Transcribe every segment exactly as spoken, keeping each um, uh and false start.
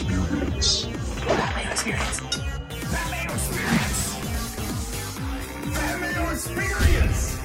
experience. Pat Mayo experience. Pat Mayo experience. Pat Mayo experience.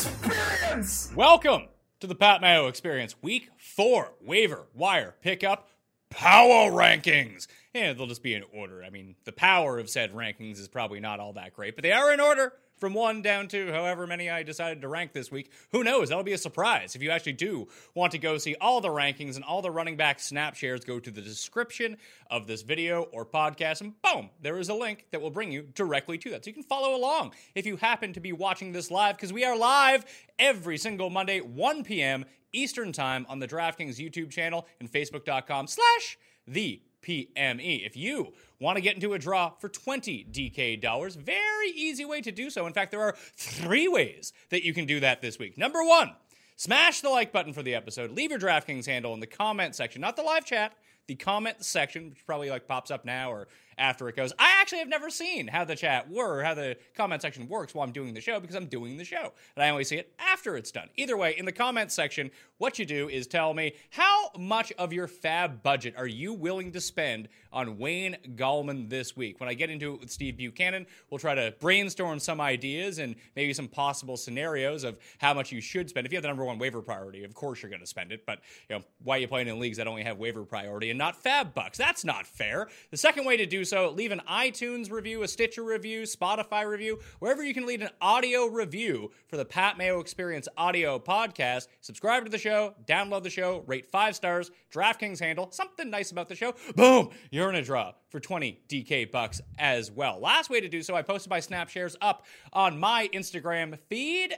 Experience. Welcome to the Pat Mayo Experience, week four waiver wire pickup power rankings. Yeah, they'll just be in order. I mean, the power of said rankings is probably not all that great, but they are in order from one down to however many I decided to rank this week. Who knows? That'll be a surprise. If you actually do want to go see all the rankings and all the running back snap shares, go to the description of this video or podcast, and boom, there is a link that will bring you directly to that. So you can follow along if you happen to be watching this live, because we are live every single Monday, one p.m. Eastern Time on the DraftKings YouTube channel and facebook.com slash the PME. If you want to get into a draw for twenty D K dollars, very easy way to do so. In fact, there are three ways that you can do that this week. Number one, smash the like button for the episode. Leave your DraftKings handle in the comment section, not the live chat, the comment section, which probably like pops up now or after it goes. I actually have never seen how the chat were, how the comment section works while I'm doing the show, because I'm doing the show, and I only see it after it's done. Either way, in the comment section, what you do is tell me how much of your fab budget are you willing to spend on Wayne Gallman this week. When I get into it with Steve Buchanan, we'll try to brainstorm some ideas and maybe some possible scenarios of how much you should spend. If you have the number one waiver priority, of course you're going to spend it, but you know, why are you playing in leagues that only have waiver priority and not fab bucks? That's not fair. The second way to do so, leave an iTunes review, a Stitcher review, Spotify review, wherever you can leave an audio review for the Pat Mayo Experience audio podcast. Subscribe to the show, download the show, rate five stars, DraftKings handle, something nice about the show. Boom! You're in a draw for twenty D K bucks as well. Last way to do so, I posted my snap shares up on my Instagram feed,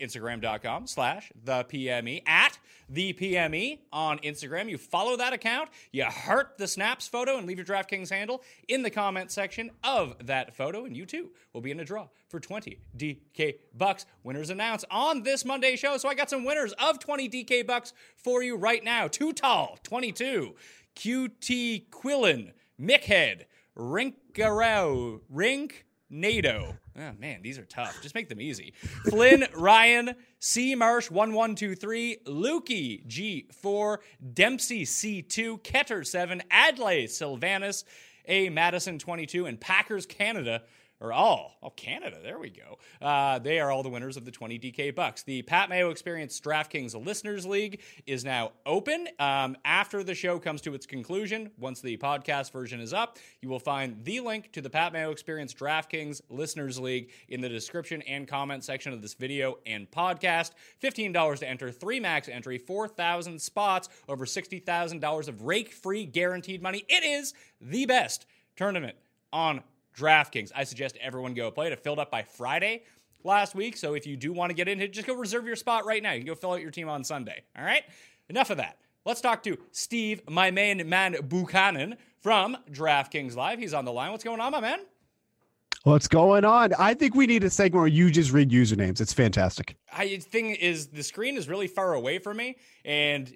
Instagram.com slash the PME, at the PME on Instagram. You follow that account, you heart the snaps photo, and leave your DraftKings handle in the comment section of that photo, and you too will be in a draw for twenty D K bucks. Winners announced on this Monday show, so I got some winners of twenty D K bucks for you right now. Too Tall, twenty-two, Q T Quillen, Mickhead, Rinkarao, Rink, NATO. Oh, man, these are tough. Just make them easy. Flynn, Ryan, C. Marsh, one one two three, Lukey, G four, Dempsey, C two, Ketter, seven, Adley, Sylvanus, A. Madison, twenty-two, and Packers, Canada, are all, oh, Canada, there we go. Uh, they are all the winners of the twenty D K bucks. The Pat Mayo Experience DraftKings Listeners League is now open. Um, after the show comes to its conclusion, once the podcast version is up, you will find the link to the Pat Mayo Experience DraftKings Listeners League in the description and comment section of this video and podcast. fifteen dollars to enter, three max entry, four thousand spots, over sixty thousand dollars of rake-free guaranteed money. It is the best tournament on DraftKings. I suggest everyone go play it. It filled up by Friday last week, so if you do want to get in here, just go reserve your spot right now. You can go fill out your team on Sunday, all right? Enough of that. Let's talk to Steve, my main man, Buchanan, from DraftKings Live. He's on the line. What's going on, my man? What's going on? I think we need a segment where you just read usernames. It's fantastic. I thing is, the screen is really far away from me, and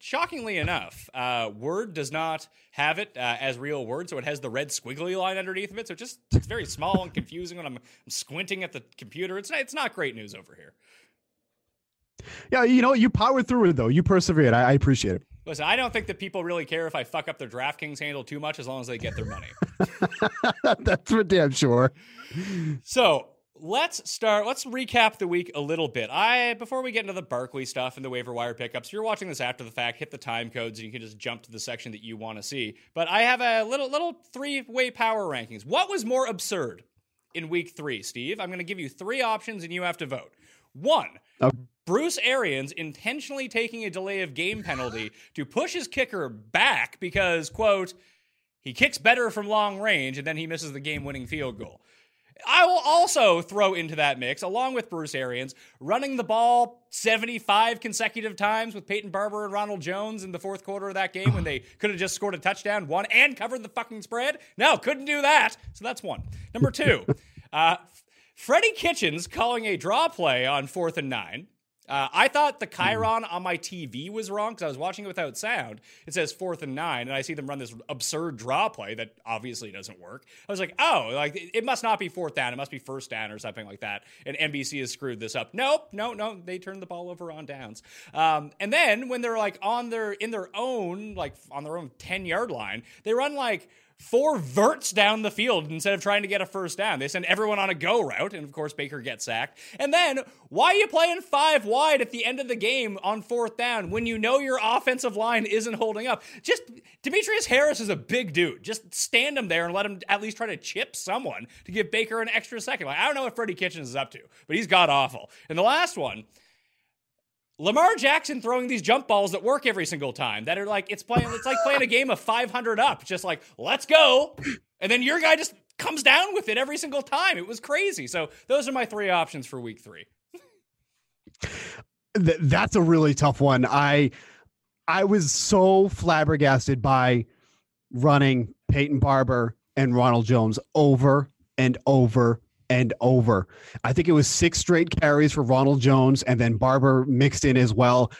shockingly enough, uh, Word does not have it uh, as real Word, so it has the red squiggly line underneath of it. So it just it's very small and confusing when I'm, I'm squinting at the computer. It's not, it's not great news over here. Yeah, you know, you powered through it, though. You persevered. I, I appreciate it. Listen, I don't think that people really care if I fuck up their DraftKings handle too much as long as they get their money. That's for damn sure. So Let's start. Let's recap the week a little bit. I before we get into the Barkley stuff and the waiver wire pickups, if you're watching this after the fact, hit the time codes and you can just jump to the section that you want to see. But I have a little little three-way power rankings. What was more absurd in week three, Steve? I'm going to give you three options and you have to vote. One, okay. Bruce Arians intentionally taking a delay of game penalty to push his kicker back because, quote, he kicks better from long range and then he misses the game-winning field goal. I will also throw into that mix, along with Bruce Arians, running the ball seventy-five consecutive times with Peyton Barber and Ronald Jones in the fourth quarter of that game when they could have just scored a touchdown, won, and covered the fucking spread. No, couldn't do that. So that's one. Number two, uh, Freddie Kitchens calling a draw play on fourth and nine. Uh, I thought the Chiron on my T V was wrong because I was watching it without sound. It says fourth and nine, and I see them run this absurd draw play that obviously doesn't work. I was like, oh, like it must not be fourth down. It must be first down or something like that. And N B C has screwed this up. Nope, no, no. They turned the ball over on downs. Um, and then when they're like on their in their own, like on their own ten-yard line, they run like four verts down the field instead of trying to get a first down. They send everyone on a go route, and of course Baker gets sacked. And then, why are you playing five wide at the end of the game on fourth down when you know your offensive line isn't holding up? Just, Demetrius Harris is a big dude. Just stand him there and let him at least try to chip someone to give Baker an extra second. Like, I don't know what Freddie Kitchens is up to, but he's god-awful. And the last one, Lamar Jackson throwing these jump balls that work every single time that are like, it's playing, it's like playing a game of five hundred up, just like, let's go. And then your guy just comes down with it every single time. It was crazy. So those are my three options for week three. That's a really tough one. I, I was so flabbergasted by running Peyton Barber and Ronald Jones over and over and over. I think it was six straight carries for Ronald Jones, and then Barber mixed in as well.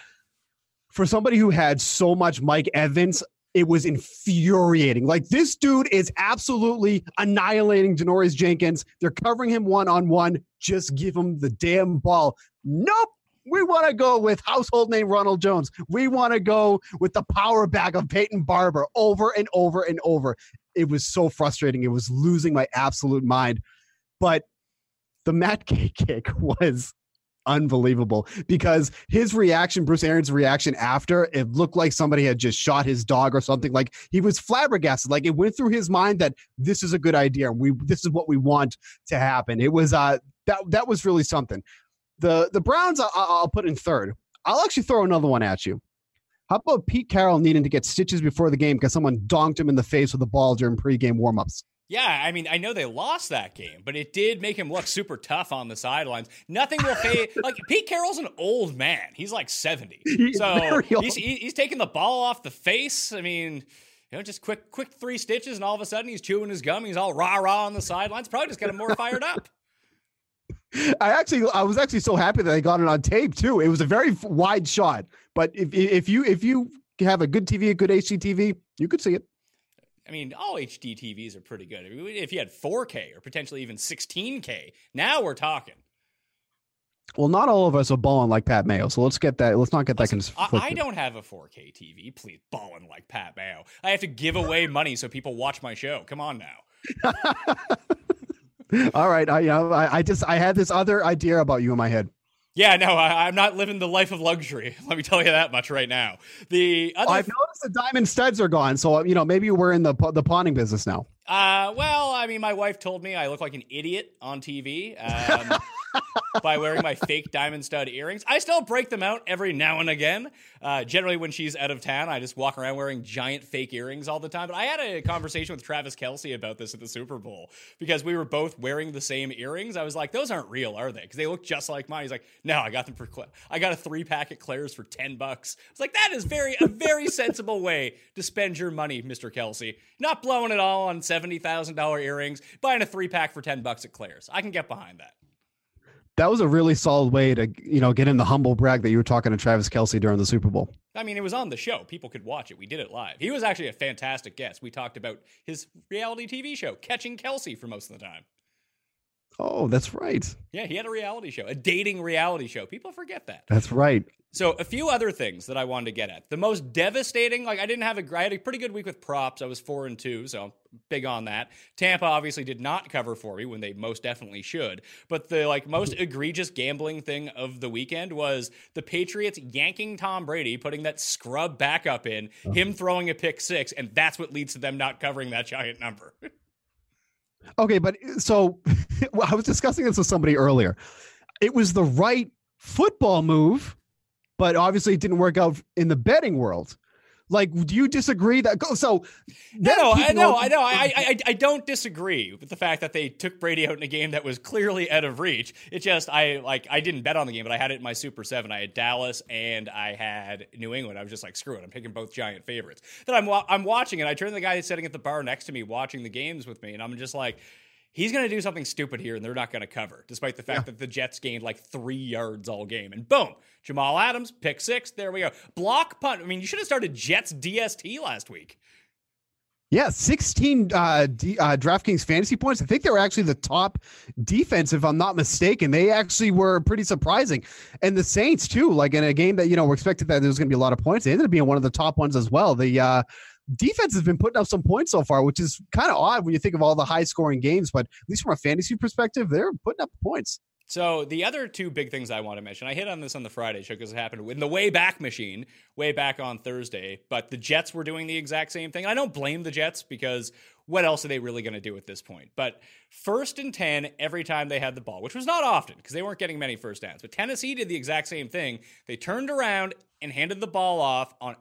For somebody who had so much Mike Evans, it was infuriating. Like, this dude is absolutely annihilating Janoris Jenkins. They're covering him one-on-one. Just give him the damn ball. Nope. We want to go with household name Ronald Jones. We want to go with the power back of Peyton Barber over and over and over. It was so frustrating. It was losing my absolute mind. But the Matt Gay kick was unbelievable because his reaction, Bruce Arians' reaction after, it looked like somebody had just shot his dog or something. Like, he was flabbergasted. Like, it went through his mind that this is a good idea. We this is what we want to happen. It was uh that that was really something. The the Browns I, I'll put in third. I'll actually throw another one at you. How about Pete Carroll needing to get stitches before the game because someone donked him in the face with a ball during pregame warmups? Yeah, I mean, I know they lost that game, but it did make him look super tough on the sidelines. Nothing will fade. Like, Pete Carroll's an old man. He's like seventy. He's so he's, he's taking the ball off the face. I mean, you know, just quick quick three stitches, and all of a sudden he's chewing his gum. He's all rah-rah on the sidelines. Probably just got him more fired up. I actually, I was actually so happy that they got it on tape, too. It was a very wide shot. But if if you if you have a good T V, a good H D T V, you could see it. I mean, all H D T Vs are pretty good. I mean, if you had four K or potentially even sixteen K, now we're talking. Well, not all of us are balling like Pat Mayo, so let's get that. Let's not get Listen, that conflicted. I don't have a four K T V. Please, balling like Pat Mayo. I have to give away money so people watch my show. Come on now. All right, I, you know, I, I just I had this other idea about you in my head. Yeah, no, I, I'm not living the life of luxury. Let me tell you that much right now. The other I've f- noticed the diamond studs are gone, so you know maybe we're in the the pawning business now. Uh, well, I mean, my wife told me I look like an idiot on T V um, by wearing my fake diamond stud earrings. I still break them out every now and again. Uh, generally, when she's out of town, I just walk around wearing giant fake earrings all the time. But I had a conversation with Travis Kelce about this at the Super Bowl because we were both wearing the same earrings. I was like, "Those aren't real, are they?" Because they look just like mine. He's like, "No, I got them for Cla- I got a three pack at Claire's for ten bucks." I was like, "That is very a very sensible way to spend your money, Mister Kelce. Not blowing it all on seventy thousand dollars earrings, buying a three pack for ten bucks at Claire's. I can get behind that." That was a really solid way to, you know, get in the humble brag that you were talking to Travis Kelce during the Super Bowl. I mean, it was on the show. People could watch it. We did it live. He was actually a fantastic guest. We talked about his reality T V show, Catching Kelce, for most of the time. Oh, that's right. Yeah, he had a reality show, a dating reality show. People forget that. That's right. So a few other things that I wanted to get at. The most devastating, like I didn't have a, I had a pretty good week with props. I was four and two, so I'm big on that. Tampa obviously did not cover for me when they most definitely should. But the like most egregious gambling thing of the weekend was the Patriots yanking Tom Brady, putting that scrub backup in, him throwing a pick six, and that's what leads to them not covering that giant number. Okay, but so I was discussing this with somebody earlier. It was the right football move, but obviously it didn't work out in the betting world. Like, do you disagree that? So no, no, I know, I know, I, I, I don't disagree with the fact that they took Brady out in a game that was clearly out of reach. It just, I like, I didn't bet on the game, but I had it in my Super Seven. I had Dallas and I had New England. I was just like, screw it, I'm picking both giant favorites. Then I'm, I'm watching it. I turn to the guy sitting at the bar next to me watching the games with me, and I'm just like, he's going to do something stupid here, and they're not going to cover, despite the fact yeah. that the Jets gained like three yards all game. And boom, Jamal Adams, pick six. There we go. Block punt. I mean, you should have started Jets D S T last week. Yeah, sixteen uh, D, uh, DraftKings fantasy points. I think they were actually the top defense, if I'm not mistaken. They actually were pretty surprising. And the Saints, too, like in a game that, you know, we're expected that there was going to be a lot of points, they ended up being one of the top ones as well. The uh, defense has been putting up some points so far, which is kind of odd when you think of all the high-scoring games. But at least from a fantasy perspective, they're putting up points. So the other two big things I want to mention, I hit on this on the Friday show because it happened in the way back machine, way back on Thursday, but the Jets were doing the exact same thing. I don't blame the Jets because what else are they really going to do at this point? But first and ten every time they had the ball, which was not often because they weren't getting many first downs. But Tennessee did the exact same thing. They turned around and handed the ball off on,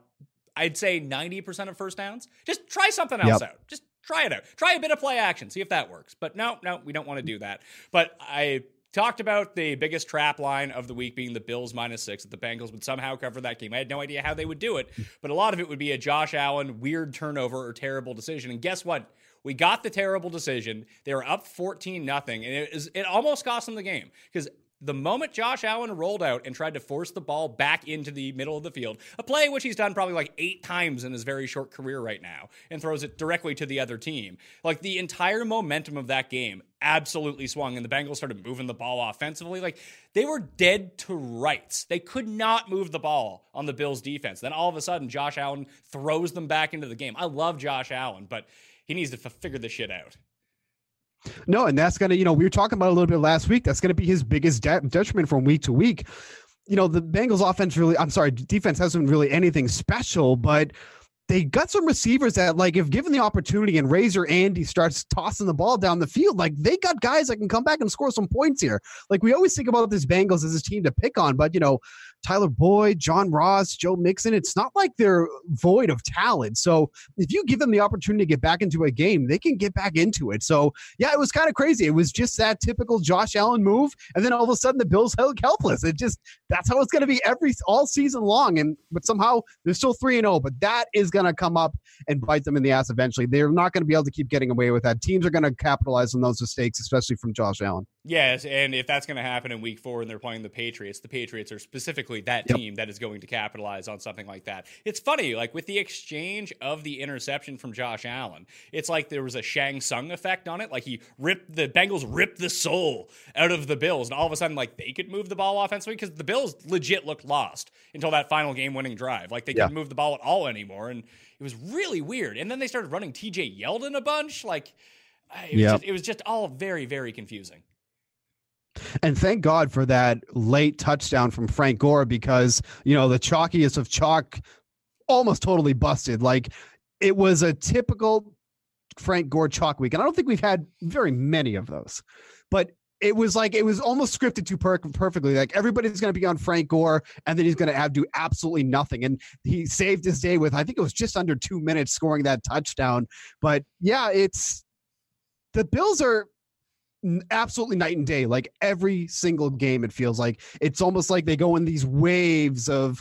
I'd say, ninety percent of first downs. Just try something else yep. out. Just try it out. Try a bit of play action. See if that works. But no, no, we don't want to do that. But I... talked about the biggest trap line of the week being the Bills minus six, that the Bengals would somehow cover that game. I had no idea how they would do it, but a lot of it would be a Josh Allen weird turnover or terrible decision. And guess what? We got the terrible decision. They were up fourteen nothing, and it, is, it almost cost them the game because the moment Josh Allen rolled out and tried to force the ball back into the middle of the field, a play which he's done probably like eight times in his very short career right now, and throws it directly to the other team. Like the entire momentum of that game absolutely swung, and the Bengals started moving the ball offensively. Like they were dead to rights. They could not move the ball on the Bills defense. Then all of a sudden, Josh Allen throws them back into the game. I love Josh Allen, but he needs to f- figure this shit out. No, and that's going to, you know, we were talking about a little bit last week. That's going to be his biggest de- detriment from week to week. You know, the Bengals offense really, I'm sorry, defense hasn't really anything special, but they got some receivers that, like, if given the opportunity and Razor Andy starts tossing the ball down the field, like, they got guys that can come back and score some points here. Like, we always think about this Bengals as a team to pick on, but, you know, Tyler Boyd, John Ross, Joe Mixon, it's not like they're void of talent. So if you give them the opportunity to get back into a game, they can get back into it. So, yeah, it was kind of crazy. It was just that typical Josh Allen move, and then all of a sudden the Bills held helpless. It just, that's how it's going to be every all season long, and but somehow they're still three and oh, but that is going to come up and bite them in the ass eventually. They're not going to be able to keep getting away with that. Teams are going to capitalize on those mistakes, especially from Josh Allen. Yes, and if that's going to happen in week four and they're playing the Patriots, the Patriots are specifically that yep. team that is going to capitalize on something like that. It's funny, like with the exchange of the interception from Josh Allen, it's like there was a Shang Tsung effect on it. Like he ripped, the Bengals ripped the soul out of the Bills, and all of a sudden like they could move the ball offensively because the Bills legit looked lost until that final game-winning drive. Like they yeah. couldn't move the ball at all anymore, and it was really weird. And then they started running T J Yeldon a bunch. Like it was, yep. just, it was just all very, very confusing. And thank God for that late touchdown from Frank Gore because, you know, the chalkiest of chalk almost totally busted. Like, it was a typical Frank Gore chalk week. And I don't think we've had very many of those. But it was like it was almost scripted to per- perfectly. Like, everybody's going to be on Frank Gore, and then he's going to have do absolutely nothing. And he saved his day with, I think it was just under two minutes scoring that touchdown. But, yeah, it's – the Bills are – absolutely night and day. Like every single game, it feels like it's almost like they go in these waves of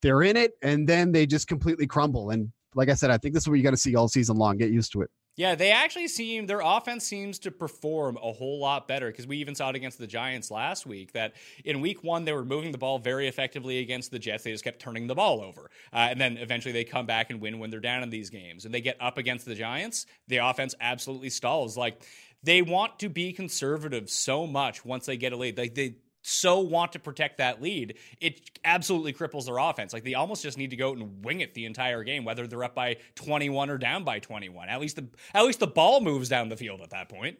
they're in it and then they just completely crumble. And like I said, I think this is what you got to see all season long. Get used to it. Yeah, they actually seem, their offense seems to perform a whole lot better because we even saw it against the Giants last week that in week one, they were moving the ball very effectively against the Jets. They just kept turning the ball over. Uh, and then eventually they come back and win when they're down in these games. And they get up against the Giants. The offense absolutely stalls. Like they want to be conservative so much once they get a lead. Like they so want to protect that lead, it absolutely cripples their offense. Like they almost just need to go out and wing it the entire game, whether they're up by twenty-one or down by twenty-one. At least the at least the ball moves down the field at that point.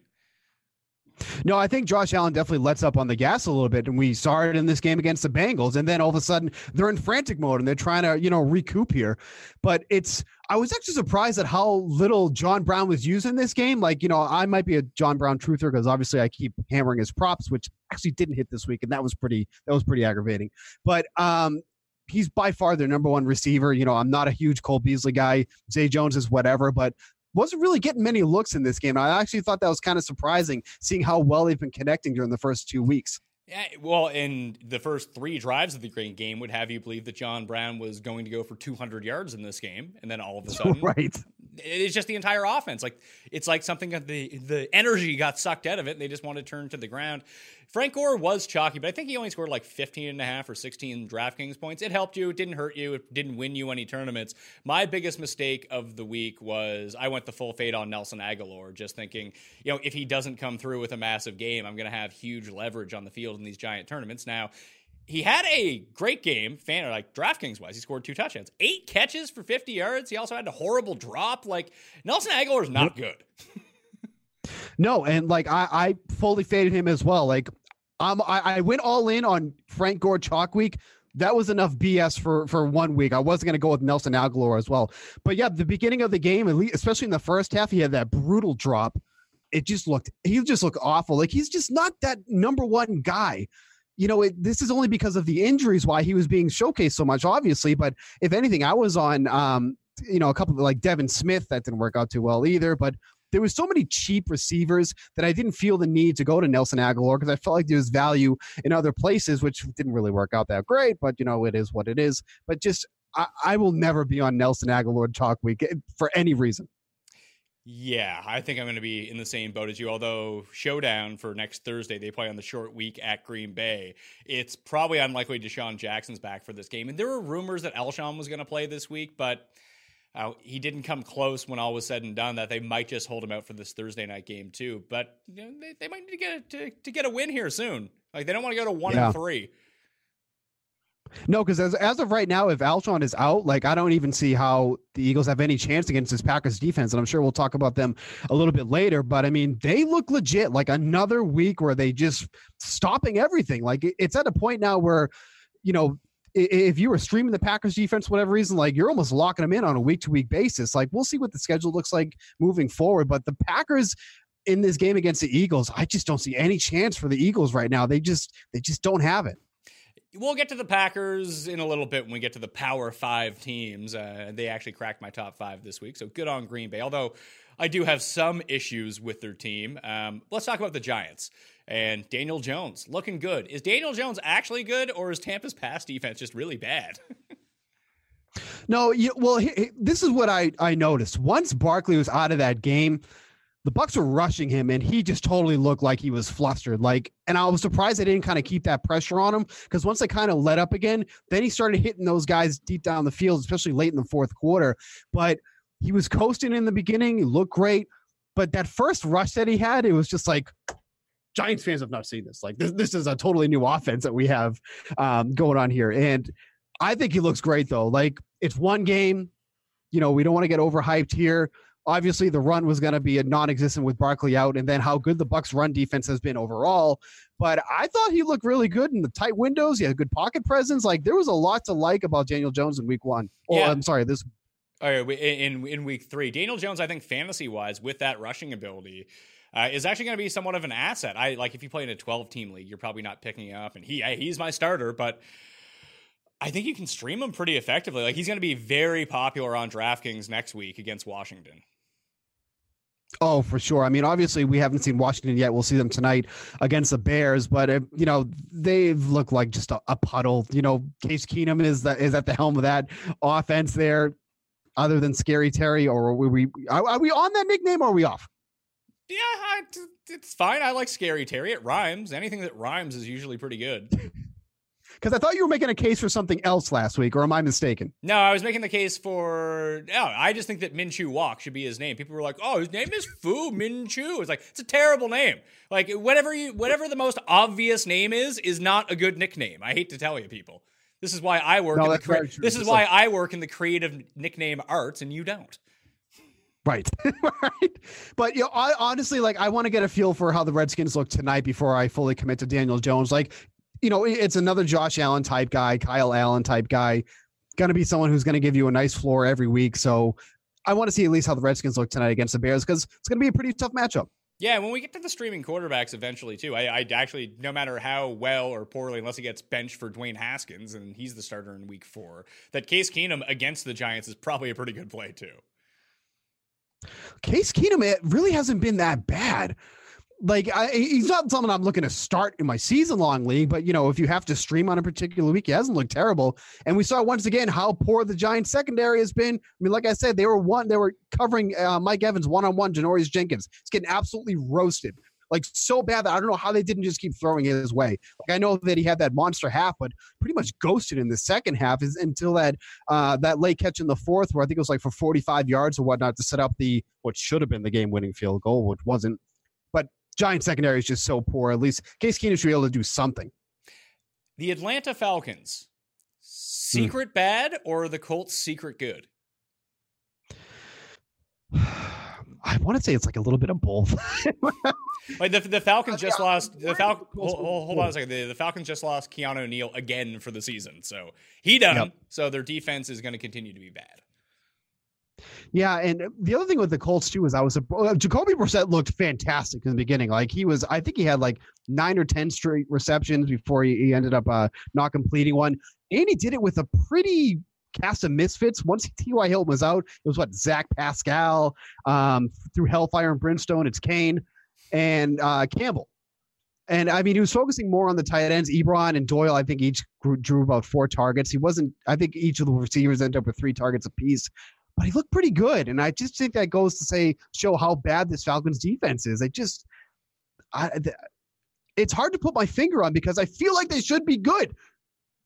No, I think Josh Allen definitely lets up on the gas a little bit, and we saw it in this game against the Bengals, and then all of a sudden they're in frantic mode and they're trying to, you know, recoup here. But it's, I was actually surprised at how little John Brown was used in this game. Like, you know, I might be a John Brown truther because obviously I keep hammering his props, which actually didn't hit this week, and that was pretty that was pretty aggravating. But um, he's by far their number one receiver. You know, I'm not a huge Cole Beasley guy. Zay Jones is whatever, but wasn't really getting many looks in this game. I actually thought that was kind of surprising seeing how well they've been connecting during the first two weeks. Yeah, well, in the first three drives of the game would have you believe that John Brown was going to go for two hundred yards in this game. And then all of a sudden, right. it's just the entire offense. Like, it's like something that the, the energy got sucked out of it, and they just want to turn to the ground. Frank Gore was chalky, but I think he only scored like fifteen and a half or sixteen DraftKings points. It helped you. It didn't hurt you. It didn't win you any tournaments. My biggest mistake of the week was I went the full fade on Nelson Aguilar, just thinking, you know, if he doesn't come through with a massive game, I'm going to have huge leverage on the field in these giant tournaments. Now, he had a great game, fan like DraftKings-wise. He scored two touchdowns, eight catches for fifty yards. He also had a horrible drop. Like, Nelson Aguilar is not good. No, and like I, I fully faded him as well. Like, um, I, I went all in on Frank Gore chalk week. That was enough B S for, for one week. I wasn't going to go with Nelson Aguilar as well. But yeah, the beginning of the game, at least, especially in the first half, he had that brutal drop. It just looked, he just looked awful. Like, he's just not that number one guy. You know, it, this is only because of the injuries why he was being showcased so much, obviously. But if anything, I was on, um, you know, a couple of like Devin Smith. That didn't work out too well either. But there was so many cheap receivers that I didn't feel the need to go to Nelson Aguilar because I felt like there was value in other places, which didn't really work out that great. But, you know, it is what it is. But just I, I will never be on Nelson Aguilar chalk week for any reason. Yeah, I think I'm going to be in the same boat as you, although showdown for next Thursday, they play on the short week at Green Bay. It's probably unlikely Deshaun Jackson's back for this game. And there were rumors that Elshon was going to play this week, but uh, he didn't come close when all was said and done, that they might just hold him out for this Thursday night game too. But you know, they, they might need to get, a, to, to get a win here soon. Like, they don't want to go to one yeah. and three. No, because as, as of right now, if Alshon is out, like, I don't even see how the Eagles have any chance against this Packers defense. And I'm sure we'll talk about them a little bit later. But, I mean, they look legit. Like, another week where they just stopping everything. Like, it's at a point now where, you know, if you were streaming the Packers defense for whatever reason, like, you're almost locking them in on a week-to-week basis. Like, we'll see what the schedule looks like moving forward. But the Packers in this game against the Eagles, I just don't see any chance for the Eagles right now. They just they just don't have it. We'll get to the Packers in a little bit when we get to the Power Five teams. Uh, they actually cracked my top five this week, so good on Green Bay, although I do have some issues with their team. Um, let's talk about the Giants and Daniel Jones looking good. Is Daniel Jones actually good, or is Tampa's pass defense just really bad? No, you, well, he, he, this is what I, I noticed. Once Barkley was out of that game, the Bucs were rushing him, and he just totally looked like he was flustered. Like, and I was surprised they didn't kind of keep that pressure on him, because once they kind of let up again, then he started hitting those guys deep down the field, especially late in the fourth quarter. But he was coasting in the beginning. He looked great. But that first rush that he had, it was just like, Giants fans have not seen this. Like, this, this is a totally new offense that we have um, going on here. And I think he looks great, though. Like, it's one game. You know, we don't want to get overhyped here. Obviously, the run was going to be a non-existent with Barkley out, and then how good the Bucs' run defense has been overall. But I thought he looked really good in the tight windows. He had a good pocket presence. Like, there was a lot to like about Daniel Jones in week one. Oh, yeah. I'm sorry, this All right, in in week three. Daniel Jones, I think fantasy-wise, with that rushing ability, uh, is actually going to be somewhat of an asset. I like, if you play in a twelve-team league, you're probably not picking up, and he he's my starter, but I think you can stream him pretty effectively. Like, he's going to be very popular on DraftKings next week against Washington. Oh, for sure. I mean, obviously, we haven't seen Washington yet. We'll see them tonight against the Bears. But, uh, you know, they've looked like just a, a puddle. You know, Case Keenum is the, is at the helm of that offense there, other than Scary Terry. Or are we, are, are we on that nickname, or are we off? Yeah, I, it's fine. I like Scary Terry. It rhymes. Anything that rhymes is usually pretty good. Because I thought you were making a case for something else last week, or am I mistaken? No, I was making the case for... No, I just think that Minshew Walk should be his name. People were like, oh, his name is Fu Minshew. It's like, it's a terrible name. Like, whatever you, whatever the most obvious name is, is not a good nickname. I hate to tell you, people. This is why I work, no, in, the cre- this is why I work in the creative nickname arts, and you don't. Right. Right. But, you know, I, honestly, like, I want to get a feel for how the Redskins look tonight before I fully commit to Daniel Jones. Like, you know, it's another Josh Allen type guy, Kyle Allen type guy, going to be someone who's going to give you a nice floor every week. So I want to see at least how the Redskins look tonight against the Bears, because it's going to be a pretty tough matchup. Yeah, when we get to the streaming quarterbacks eventually, too, I, I actually, no matter how well or poorly, unless he gets benched for Dwayne Haskins, and he's the starter in week four, that Case Keenum against the Giants is probably a pretty good play, too. Case Keenum, it really hasn't been that bad. like I, he's not someone I'm looking to start in my season long league, but you know, if you have to stream on a particular week, he hasn't looked terrible. And we saw once again how poor the Giants secondary has been. I mean, like I said, they were one, they were covering uh, Mike Evans one-on-one, Janoris Jenkins. It's getting absolutely roasted. Like so bad that I don't know how they didn't just keep throwing it his way. Like I know that he had that monster half, but pretty much ghosted in the second half is until that uh, that late catch in the fourth, where I think it was like for forty-five yards or whatnot to set up the what should have been the game-winning field goal, which wasn't. But Giant secondary is just so poor. At least Case Keenum should be able to do something. The Atlanta Falcons secret hmm. bad or the Colts secret good? I want to say it's like a little bit of both. Like the the Falcons just lost. The Falcon. Hold, hold on a second. The, the Falcons just lost Keanu Neal again for the season, so he done. Yep. So their defense is going to continue to be bad. Yeah, and the other thing with the Colts too is I was uh, Jacoby Brissett looked fantastic in the beginning. Like he was, I think he had like nine or ten straight receptions before he, he ended up uh, not completing one, and he did it with a pretty cast of misfits. Once T Y. Hilton was out, it was what Zach Pascal um, through Hellfire and Brimstone. It's Kane and uh, Campbell. And I mean, he was focusing more on the tight ends. Ebron and Doyle, I think each grew, drew about four targets. He wasn't, I think each of the receivers ended up with three targets apiece, but he looked pretty good. And I just think that goes to say, show how bad this Falcons defense is. I just, I, it's hard to put my finger on because I feel like they should be good.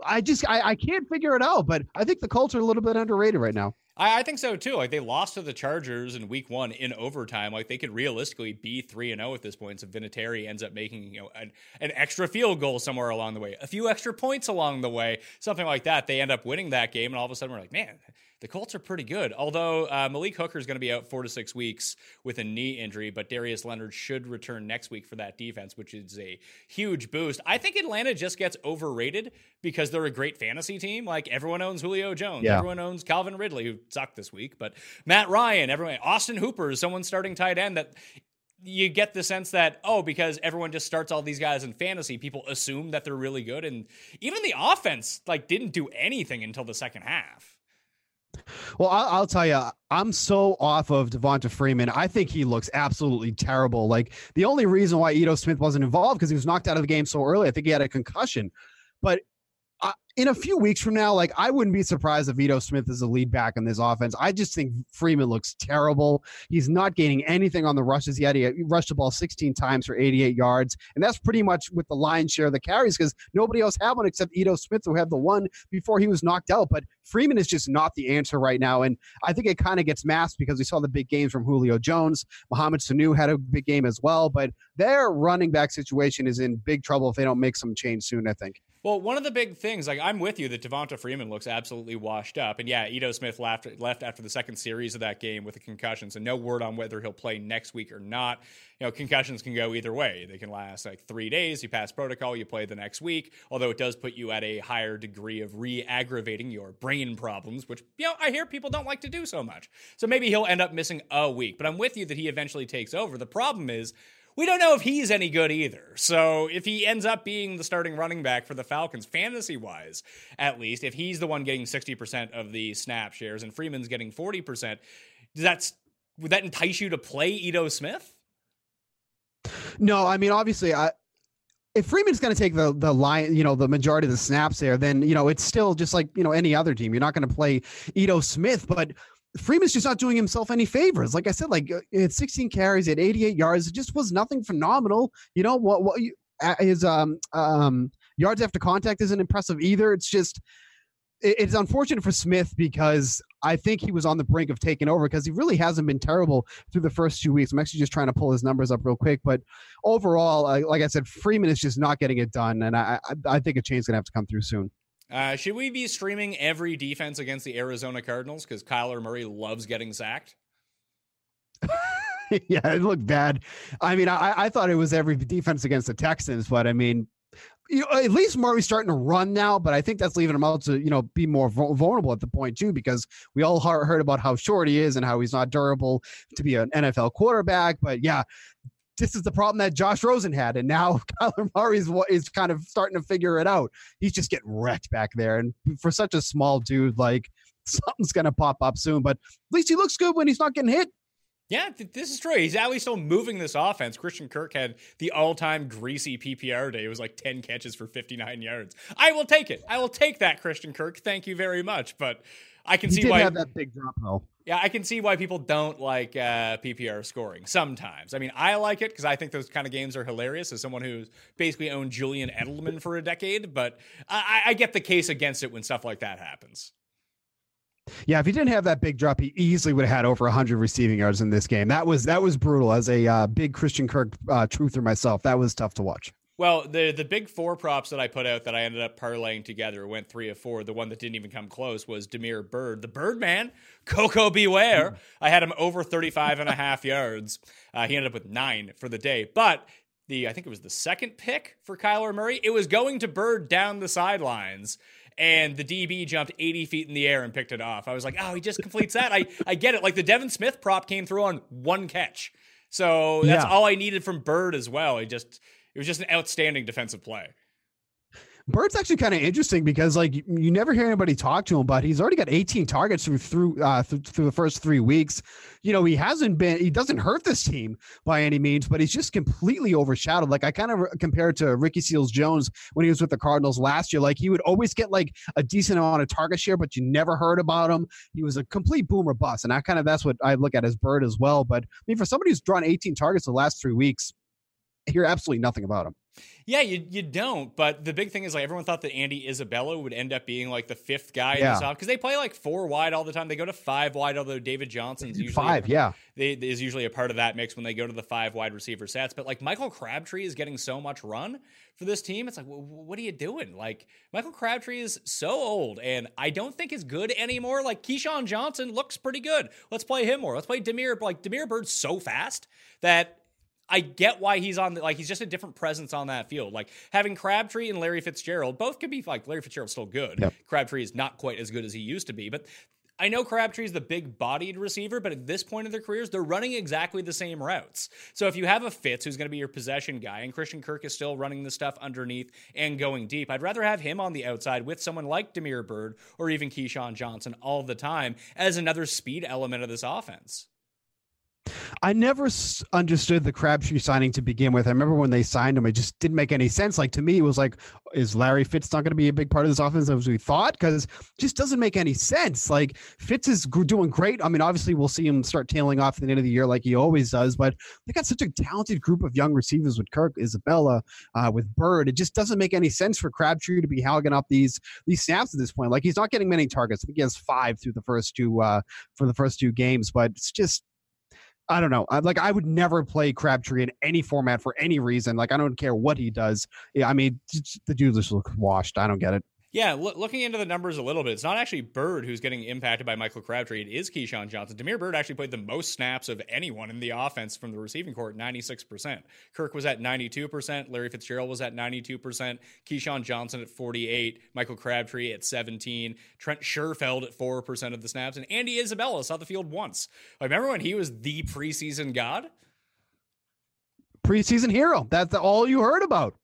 I just I, I can't figure it out, but I think the Colts are a little bit underrated right now. I, I think so too. Like they lost to the Chargers in Week One in overtime. Like they could realistically be three and zero at this point. So Vinatieri ends up making you know an, an extra field goal somewhere along the way, a few extra points along the way, something like that. They end up winning that game, and all of a sudden we're like, man, the Colts are pretty good. Although uh, Malik Hooker is going to be out four to six weeks with a knee injury, but Darius Leonard should return next week for that defense, which is a huge boost. I think Atlanta just gets overrated because they're a great fantasy team. Like everyone owns Julio Jones, yeah. Everyone owns Calvin Ridley, who sucked this week, but Matt Ryan, everyone, Austin Hooper is someone starting tight end that. You get the sense that, oh, because everyone just starts all these guys in fantasy, people assume that they're really good. And even the offense, like, didn't do anything until the second half. Well, I'll, I'll tell you, I'm so off of Devonta Freeman. I think he looks absolutely terrible. Like, the only reason why Ito Smith wasn't involved because he was knocked out of the game so early. I think he had a concussion. But I, in a few weeks from now, like, I wouldn't be surprised if Ito Smith is the lead back in this offense. I just think Freeman looks terrible. He's not gaining anything on the rushes yet. He rushed the ball sixteen times for eighty-eight yards. And that's pretty much with the lion's share of the carries because nobody else had one except Ito Smith, who had the one before he was knocked out. But Freeman is just not the answer right now. And I think it kind of gets masked because we saw the big games from Julio Jones. Mohamed Sanu had a big game as well. But their running back situation is in big trouble if they don't make some change soon, I think. Well, one of the big things, like I'm with you that Devonta Freeman looks absolutely washed up. And yeah, Ito Smith left, left after the second series of that game with a concussion. So no word on whether he'll play next week or not. You know, concussions can go either way. They can last like three days. You pass protocol, you play the next week. Although it does put you at a higher degree of re-aggravating your brain problems, which, you know, I hear people don't like to do so much. So maybe he'll end up missing a week. But I'm with you that he eventually takes over. The problem is, we don't know if he's any good either. So if he ends up being the starting running back for the Falcons, fantasy-wise, at least, if he's the one getting sixty percent of the snap shares and Freeman's getting forty percent, does that, would that entice you to play Ito Smith? No, I mean, obviously, I, if Freeman's going to take the, the line, you know, the majority of the snaps there, then, you know, it's still just like, you know, any other team. You're not going to play Ito Smith, but Freeman's just not doing himself any favors. Like I said, like it's sixteen carries at eighty-eight yards. It just was nothing phenomenal. You know what, what you, his um, um, yards after contact isn't impressive either. It's just, it, it's unfortunate for Smith because I think he was on the brink of taking over because he really hasn't been terrible through the first two weeks. I'm actually just trying to pull his numbers up real quick, but overall, uh, like I said, Freeman is just not getting it done. And I, I, I think a change is going to have to come through soon. Uh, should we be streaming every defense against the Arizona Cardinals? Because Kyler Murray loves getting sacked. Yeah, it looked bad. I mean, I, I thought it was every defense against the Texans, but I mean, you know, at least Murray's starting to run now, but I think that's leaving him out to, you know, be more vulnerable at the point too, because we all heard about how short he is and how he's not durable to be an N F L quarterback. But yeah, this is the problem that Josh Rosen had. And now Kyler Murray is, is kind of starting to figure it out. He's just getting wrecked back there. And for such a small dude, like something's going to pop up soon, but at least he looks good when he's not getting hit. Yeah, th- this is true. He's at least still moving this offense. Christian Kirk had the all-time greasy P P R day. It was like ten catches for fifty-nine yards. I will take it. I will take that, Christian Kirk. Thank you very much. But I can he see did why have that big drop though. Yeah, I can see why people don't like uh, P P R scoring sometimes. I mean, I like it because I think those kind of games are hilarious as someone who's basically owned Julian Edelman for a decade. But I, I get the case against it when stuff like that happens. Yeah, if he didn't have that big drop, he easily would have had over one hundred receiving yards in this game. That was that was brutal. As a uh, big Christian Kirk uh, truther myself, that was tough to watch. Well, the the big four props that I put out that I ended up parlaying together went three of four. The one that didn't even come close was Demir Byrd. The Birdman, Coco Beware. I had him over thirty-five and a half yards. Uh, he ended up with nine for the day. But the I think it was the second pick for Kyler Murray. It was going to Byrd down the sidelines. And the D B jumped eighty feet in the air and picked it off. I was like, oh, he just completes that. I, I get it. Like the Devin Smith prop came through on one catch. So that's yeah. all I needed from Byrd as well. He just... It was just an outstanding defensive play. Bird's actually kind of interesting because, like, you, you never hear anybody talk to him, but he's already got eighteen targets through through uh, th- through the first three weeks. You know, he hasn't been he doesn't hurt this team by any means, but he's just completely overshadowed. Like I kind of re- compared to Ricky Seals-Jones when he was with the Cardinals last year. Like he would always get like a decent amount of target share, but you never heard about him. He was a complete boom or bust, and I kind of that's what I look at as Bird as well. But I mean, for somebody who's drawn eighteen targets the last three weeks. Hear absolutely nothing about him. Yeah, you you don't. But the big thing is like everyone thought that Andy Isabella would end up being like the fifth guy yeah. in this offense because they play like four wide all the time. They go to five wide, although David Johnson's usually five. A, yeah, they, is usually a part of that mix when they go to the five wide receiver sets. But like Michael Crabtree is getting so much run for this team. It's like, well, what are you doing? Like Michael Crabtree is so old, and I don't think is good anymore. Like Keyshawn Johnson looks pretty good. Let's play him more. Let's play Demir. Like Demir Bird's so fast that. I get why he's on, the, like, he's just a different presence on that field. Like, having Crabtree and Larry Fitzgerald, both could be, like, Larry Fitzgerald's still good. Yep. Crabtree is not quite as good as he used to be. But I know Crabtree's the big-bodied receiver, but at this point in their careers, they're running exactly the same routes. So if you have a Fitz who's going to be your possession guy, and Christian Kirk is still running the stuff underneath and going deep, I'd rather have him on the outside with someone like Demir Byrd or even Keyshawn Johnson all the time as another speed element of this offense. I never s- understood the Crabtree signing to begin with. I remember when they signed him, it just didn't make any sense. Like to me, it was like, is Larry Fitz not going to be a big part of this offense as we thought? Because it just doesn't make any sense. Like Fitz is g- doing great. I mean, obviously we'll see him start tailing off at the end of the year like he always does, but they got such a talented group of young receivers with Kirk, Isabella, uh, with Bird. It just doesn't make any sense for Crabtree to be hogging up these, these snaps at this point. Like he's not getting many targets. I think he has five through the first two, uh, for the first two games, but it's just, I don't know. I, like I would never play Crabtree in any format for any reason. Like I don't care what he does. Yeah, I mean, the dude just looks washed. I don't get it. Yeah, lo- looking into the numbers a little bit, it's not actually Bird who's getting impacted by Michael Crabtree. It is Keyshawn Johnson. Demir Bird actually played the most snaps of anyone in the offense from the receiving court, ninety-six percent. Kirk was at ninety-two percent. Larry Fitzgerald was at ninety-two percent. Keyshawn Johnson at forty-eight. Michael Crabtree at seventeen. Trent Sherfield at four percent of the snaps. And Andy Isabella saw the field once. I remember when he was the preseason god? Preseason hero. That's all you heard about.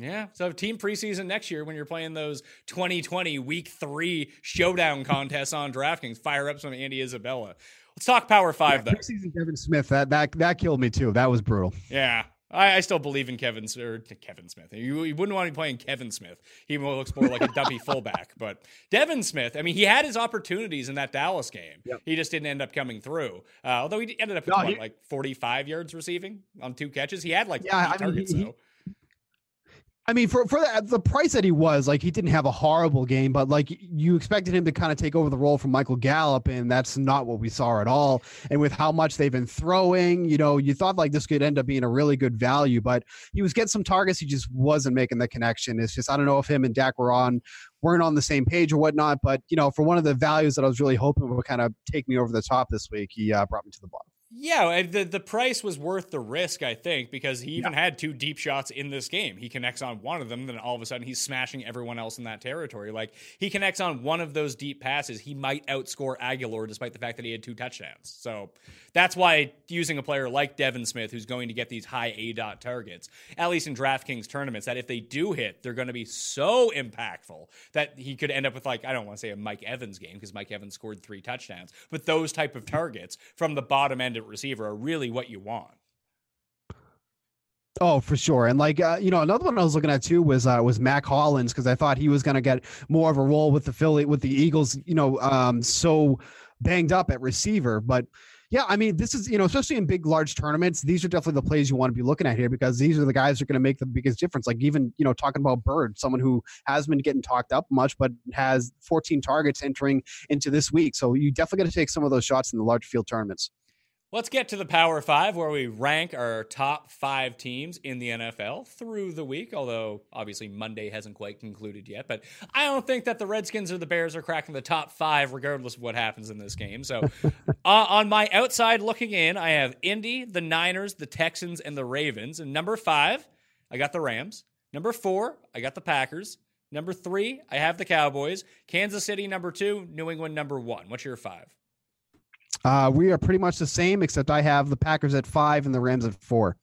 Yeah, so team preseason next year when you're playing those twenty twenty week three showdown contests on DraftKings, fire up some Andy Isabella. Let's talk Power Five yeah, though. Preseason Devin Smith, that that that killed me too. That was brutal. Yeah, I, I still believe in Kevin or Kevin Smith. You, you wouldn't want to be playing Kevin Smith. He looks more like a dumpy fullback. But Devin Smith, I mean, he had his opportunities in that Dallas game. Yep. He just didn't end up coming through. Uh, although he ended up with no, what, he, like forty-five yards receiving on two catches. He had like yeah, I mean, targets he, though. I mean, for, for the, the price that he was, like, he didn't have a horrible game, but, like, you expected him to kind of take over the role from Michael Gallup, and that's not what we saw at all. And with how much they've been throwing, you know, you thought, like, this could end up being a really good value, but he was getting some targets. He just wasn't making the connection. It's just, I don't know if him and Dak were on, weren't on the same page or whatnot, but, you know, for one of the values that I was really hoping would kind of take me over the top this week, he uh, brought me to the bottom. Yeah, the, the price was worth the risk, I think, because he even yeah. had two deep shots in this game. He connects on one of them, then all of a sudden he's smashing everyone else in that territory. Like, he connects on one of those deep passes, he might outscore Aguilar despite the fact that he had two touchdowns. So that's why using a player like Devin Smith, who's going to get these high A DOT targets, at least in DraftKings tournaments, that if they do hit, they're going to be so impactful that he could end up with, like, I don't want to say a Mike Evans game because Mike Evans scored three touchdowns, but those type of targets from the bottom end independent receiver are really what you want. Oh, for sure. And like, uh, you know, another one I was looking at too was, uh, was Mac Hollins. Cause I thought he was going to get more of a role with the Philly, with the Eagles, you know, um, so banged up at receiver. But yeah, I mean, this is, you know, especially in big, large tournaments, these are definitely the plays you want to be looking at here, because these are the guys that are going to make the biggest difference. Like even, you know, talking about Byrd, someone who hasn't been getting talked up much, but has fourteen targets entering into this week. So you definitely got to take some of those shots in the large field tournaments. Let's get to the Power Five, where we rank our top five teams in the N F L through the week, although obviously Monday hasn't quite concluded yet. But I don't think that the Redskins or the Bears are cracking the top five, regardless of what happens in this game. So uh, on my outside looking in, I have Indy, the Niners, the Texans, and the Ravens. And number five, I got the Rams. Number four, I got the Packers. Number three, I have the Cowboys. Kansas City, number two. New England, number one. What's your five? Uh, we are pretty much the same, except I have the Packers at five and the Rams at four.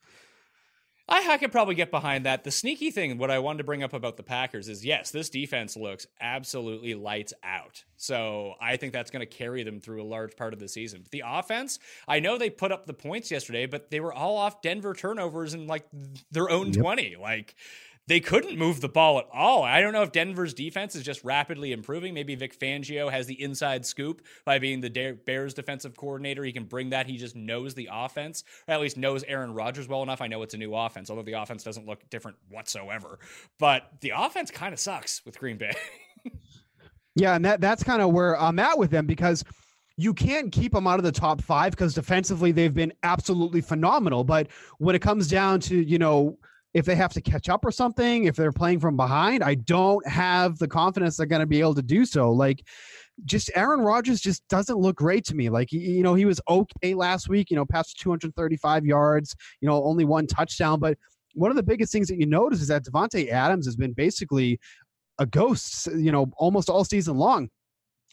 I, I could probably get behind that. The sneaky thing, what I wanted to bring up about the Packers is, yes, this defense looks absolutely lights out. So I think that's going to carry them through a large part of the season. But the offense, I know they put up the points yesterday, but they were all off Denver turnovers and like their own yep. twenty. Like, they couldn't move the ball at all. I don't know if Denver's defense is just rapidly improving. Maybe Vic Fangio has the inside scoop by being the Bears defensive coordinator. He can bring that. He just knows the offense, or at least knows Aaron Rodgers well enough. I know it's a new offense, although the offense doesn't look different whatsoever. But the offense kind of sucks with Green Bay. Yeah, and that that's kind of where I'm at with them, because you can't keep them out of the top five because defensively they've been absolutely phenomenal. But when it comes down to, you know, if they have to catch up or something, if they're playing from behind, I don't have the confidence they're going to be able to do so. Like, just Aaron Rodgers just doesn't look great to me. Like, you know, he was okay last week, you know, passed two hundred thirty-five yards, you know, only one touchdown. But one of the biggest things that you notice is that Devontae Adams has been basically a ghost, you know, almost all season long.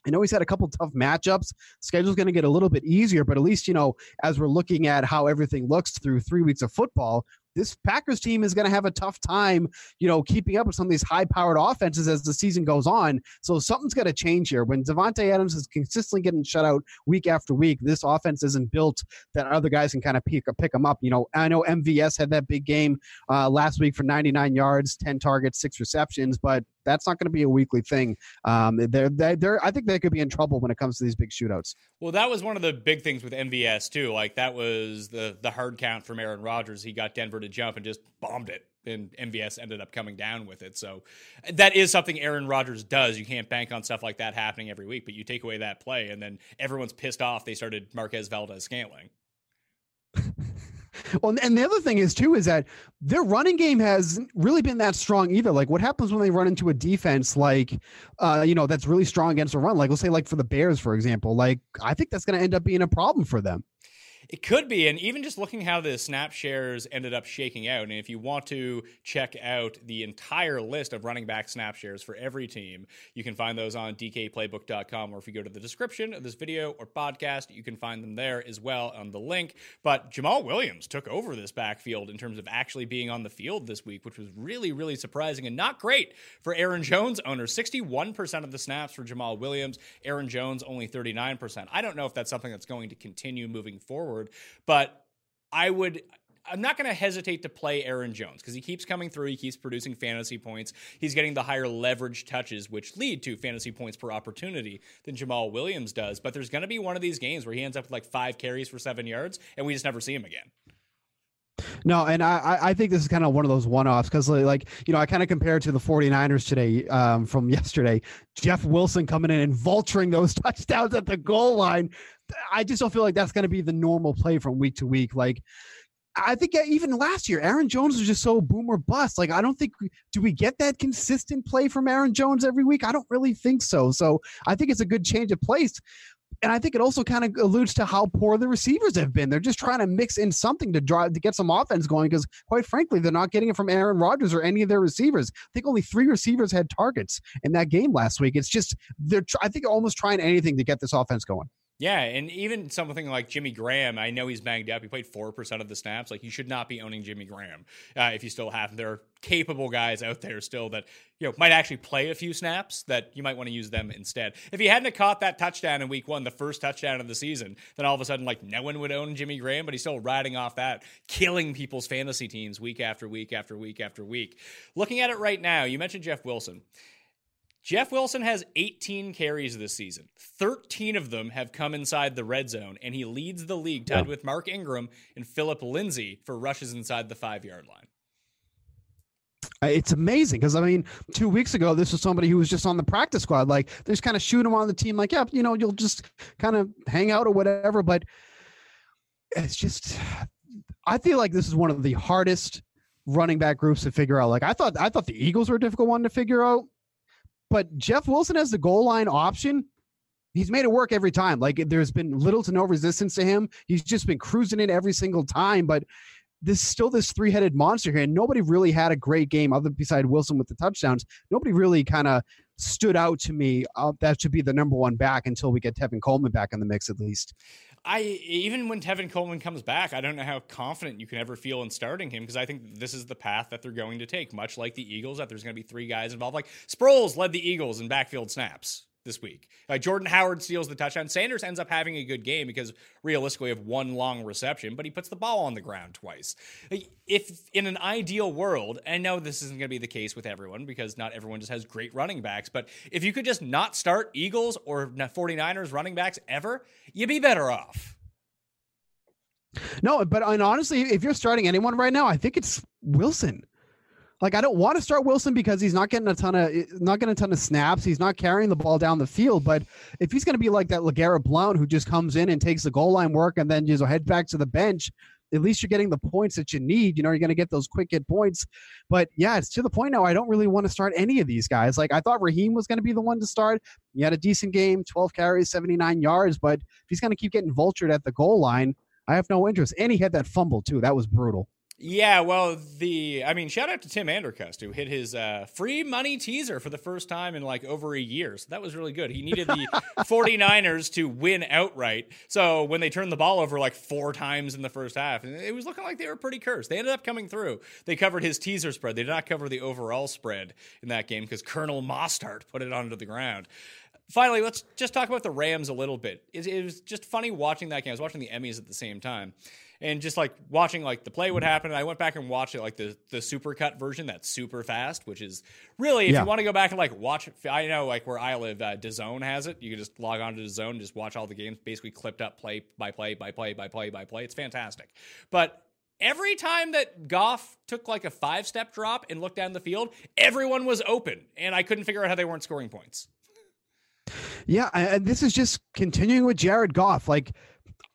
I know he's had a couple tough matchups. Schedule's going to get a little bit easier, but at least, you know, as we're looking at how everything looks through three weeks of football, this Packers team is going to have a tough time, you know, keeping up with some of these high-powered offenses as the season goes on. So something's got to change here. When Devontae Adams is consistently getting shut out week after week, this offense isn't built that other guys can kind of pick, pick them up. You know, I know M V S had that big game uh, last week for ninety-nine yards, ten targets, six receptions, but that's not going to be a weekly thing. Um, they're, they're, they're, I think they could be in trouble when it comes to these big shootouts. Well, that was one of the big things with M V S too. Like, that was the the hard count from Aaron Rodgers. He got Denver to jump and just bombed it, and M V S ended up coming down with it. So that is something Aaron Rodgers does. You can't bank on stuff like that happening every week, but you take away that play, and then everyone's pissed off they started Marquez Valdes-Scantling. Well, and the other thing is, too, is that their running game hasn't really been that strong either. Like, what happens when they run into a defense like, uh, you know, that's really strong against a run? Like, let's say, like, for the Bears, for example. Like, I think that's going to end up being a problem for them. It could be, and even just looking how the snap shares ended up shaking out, and if you want to check out the entire list of running back snap shares for every team, you can find those on d k playbook dot com, or if you go to the description of this video or podcast, you can find them there as well on the link. But Jamal Williams took over this backfield in terms of actually being on the field this week, which was really, really surprising and not great for Aaron Jones owners. sixty-one percent of the snaps for Jamal Williams, Aaron Jones only thirty-nine percent. I don't know if that's something that's going to continue moving forward. But I would, I'm not going to hesitate to play Aaron Jones because he keeps coming through. He keeps producing fantasy points. He's getting the higher leverage touches, which lead to fantasy points per opportunity than Jamal Williams does. But there's going to be one of these games where he ends up with like five carries for seven yards, and we just never see him again. No, and I, I think this is kind of one of those one-offs because, like, you know, I kind of compare it to the 49ers today um, from yesterday. Jeff Wilson coming in and vulturing those touchdowns at the goal line. I just don't feel like that's going to be the normal play from week to week. Like, I think even last year, Aaron Jones was just so boom or bust. Like, I don't think – do we get that consistent play from Aaron Jones every week? I don't really think so. So I think it's a good change of pace. And I think it also kind of alludes to how poor the receivers have been. They're just trying to mix in something to drive to get some offense going because, quite frankly, they're not getting it from Aaron Rodgers or any of their receivers. I think only three receivers had targets in that game last week. It's just they're I think almost trying anything to get this offense going. Yeah, and even something like Jimmy Graham, I know he's banged up. He played four percent of the snaps. Like, you should not be owning Jimmy Graham uh, if you still have him. There are capable guys out there still that, you know, might actually play a few snaps that you might want to use them instead. If he hadn't caught that touchdown in week one, the first touchdown of the season, then all of a sudden, like, no one would own Jimmy Graham, but he's still riding off that, killing people's fantasy teams week after week after week after week. Looking at it right now, you mentioned Jeff Wilson. Jeff Wilson has eighteen carries this season. thirteen of them have come inside the red zone, and he leads the league, tied with Mark Ingram and Phillip Lindsay, for rushes inside the five-yard line. It's amazing because, I mean, two weeks ago, this was somebody who was just on the practice squad. Like, they just kind of shoot him on the team like, yeah, you know, you'll just kind of hang out or whatever. But it's just – I feel like this is one of the hardest running back groups to figure out. Like, I thought I thought the Eagles were a difficult one to figure out. But Jeff Wilson has the goal line option. He's made it work every time. Like, there's been little to no resistance to him. He's just been cruising in every single time. But there's still this three-headed monster here, and nobody really had a great game other beside Wilson with the touchdowns. Nobody really kind of stood out to me uh, that should be the number one back until we get Tevin Coleman back in the mix, at least. I even when Tevin Coleman comes back, I don't know how confident you can ever feel in starting him, because I think this is the path that they're going to take, much like the Eagles, that there's going to be three guys involved. Like, Sproles led the Eagles in backfield snaps this week. Uh, Jordan Howard steals the touchdown. Sanders ends up having a good game because realistically of one long reception, but he puts the ball on the ground twice. If in an ideal world, and no, this isn't going to be the case with everyone because not everyone just has great running backs, but if you could just not start Eagles or forty-niners running backs ever, you'd be better off. No, but and honestly, if you're starting anyone right now, I think it's Wilson. Like, I don't want to start Wilson because he's not getting a ton of not getting a ton of snaps. He's not carrying the ball down the field. But if he's going to be like that LeGarrette Blount who just comes in and takes the goal line work and then just head back to the bench, at least you're getting the points that you need. You know, you're going to get those quick hit points. But, yeah, it's to the point now I don't really want to start any of these guys. Like, I thought Raheem was going to be the one to start. He had a decent game, twelve carries, seventy-nine yards. But if he's going to keep getting vultured at the goal line, I have no interest. And he had that fumble, too. That was brutal. Yeah, well, the I mean, shout out to Tim Andercust, who hit his uh, free money teaser for the first time in like over a year. So that was really good. He needed the forty-niners to win outright. So when they turned the ball over like four times in the first half, and it was looking like they were pretty cursed. They ended up coming through. They covered his teaser spread. They did not cover the overall spread in that game because Colonel Mostert put it onto the ground. Finally, let's just talk about the Rams a little bit. It, it was just funny watching that game. I was watching the Emmys at the same time. And just like watching like the play would happen, and I went back and watched it like the the super cut version that's super fast, which is really if yeah. you want to go back and like watch it. I know like where I live, uh, DAZN has it. You can just log on to DAZN and just watch all the games, basically clipped up play by play by play by play by play. It's fantastic. But every time that Goff took like a five step drop and looked down the field, everyone was open, and I couldn't figure out how they weren't scoring points. Yeah, and this is just continuing with Jared Goff, like.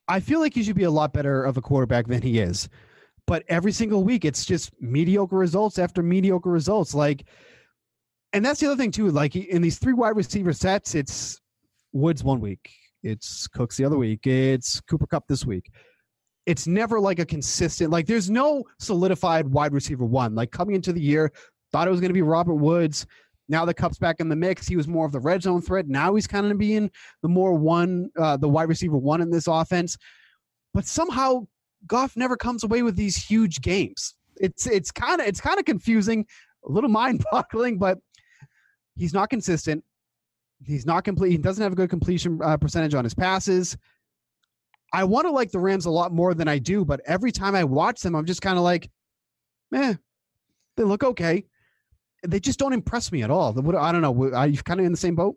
I feel like he should be a lot better of a quarterback than he is. But every single week, it's just mediocre results after mediocre results. Like, and that's the other thing, too. Like, in these three wide receiver sets, it's Woods one week. It's Cooks the other week. It's Cooper Kupp this week. It's never like a consistent, like, there's no solidified wide receiver one. Like, coming into the year, thought it was going to be Robert Woods. Now the Kupp's back in the mix. He was more of the red zone threat. Now he's kind of being the more one, uh, the wide receiver one in this offense. But somehow Goff never comes away with these huge games. It's it's kind of it's kind of confusing, a little mind-boggling. But he's not consistent. He's not complete. He doesn't have a good completion uh, percentage on his passes. I want to like the Rams a lot more than I do, but every time I watch them, I'm just kind of like, eh, they look okay. They just don't impress me at all. I don't know. Are you kind of in the same boat?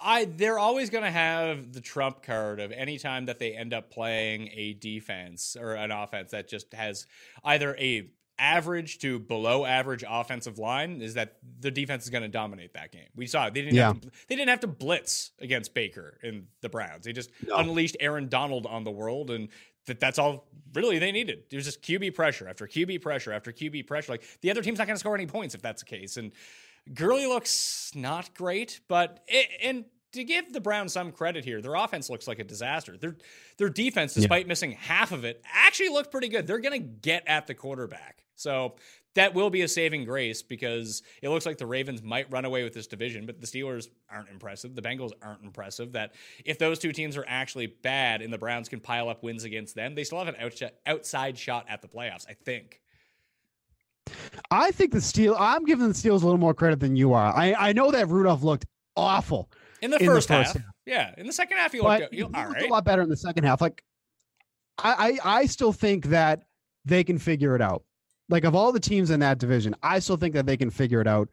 I They're always going to have the trump card of any time that they end up playing a defense or an offense that just has either a average to below average offensive line, is that the defense is going to dominate that game. We saw it. They didn't, yeah. have, to, they didn't have to blitz against Baker and the Browns. They just no. unleashed Aaron Donald on the world, and that that's all really they needed. It was just Q B pressure after Q B pressure after Q B pressure. Like, the other team's not going to score any points if that's the case. And Gurley looks not great, but it, and to give the Browns some credit here, their offense looks like a disaster. Their their defense, despite yeah. missing half of it, actually looked pretty good. They're going to get at the quarterback. So that will be a saving grace because it looks like the Ravens might run away with this division, but the Steelers aren't impressive. The Bengals aren't impressive. That if those two teams are actually bad and the Browns can pile up wins against them, they still have an outside shot at the playoffs, I think. I think the Steelers, I'm giving the Steelers a little more credit than you are. I, I know that Rudolph looked awful in the, in first, the first half. half. Yeah. In the second half, he looked, he looked all right. a lot better in the second half. Like I, I, I still think that they can figure it out. Like, of all the teams in that division, I still think that they can figure it out.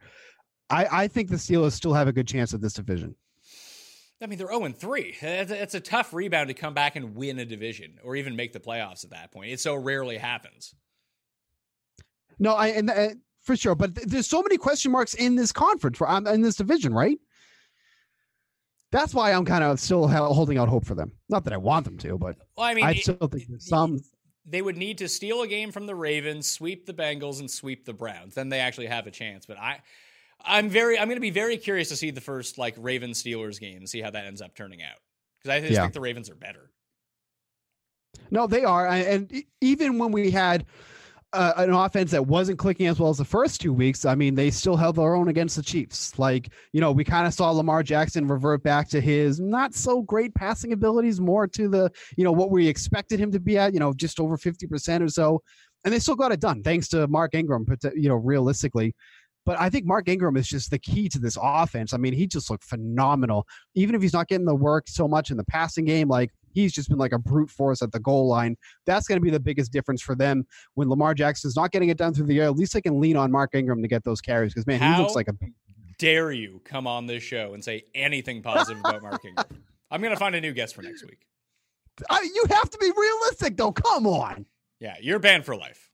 I, I think the Steelers still have a good chance at this division. I mean, they're oh and three. It's a tough rebound to come back and win a division or even make the playoffs at that point. It so rarely happens. No, I and uh, for sure. But th- there's so many question marks in this conference, um, in this division, right? That's why I'm kind of still holding out hope for them. Not that I want them to, but well, I mean, I still it, think there's some... It, They would need to steal a game from the Ravens, sweep the Bengals, and sweep the Browns. Then they actually have a chance. But I, I'm very, I'm going to be very curious to see the first like Ravens Steelers game and see how that ends up turning out, because I just yeah. think the Ravens are better. No, they are, and even when we had uh, an offense that wasn't clicking as well as the first two weeks, I mean, they still held their own against the Chiefs. Like, you know, we kind of saw Lamar Jackson revert back to his not so great passing abilities, more to the, you know, what we expected him to be at, you know, just over fifty percent or so. And they still got it done thanks to Mark Ingram, you know, realistically. But I think Mark Ingram is just the key to this offense. I mean, he just looked phenomenal. Even if he's not getting the work so much in the passing game, like, he's just been like a brute force at the goal line. That's going to be the biggest difference for them when Lamar Jackson's not getting it done through the air. At least they can lean on Mark Ingram to get those carries, because, man, How he looks like a dare you come on this show and say anything positive about Mark Ingram. I'm going to find a new guest for next week. I, you have to be realistic, though. Come on. Yeah, you're banned for life.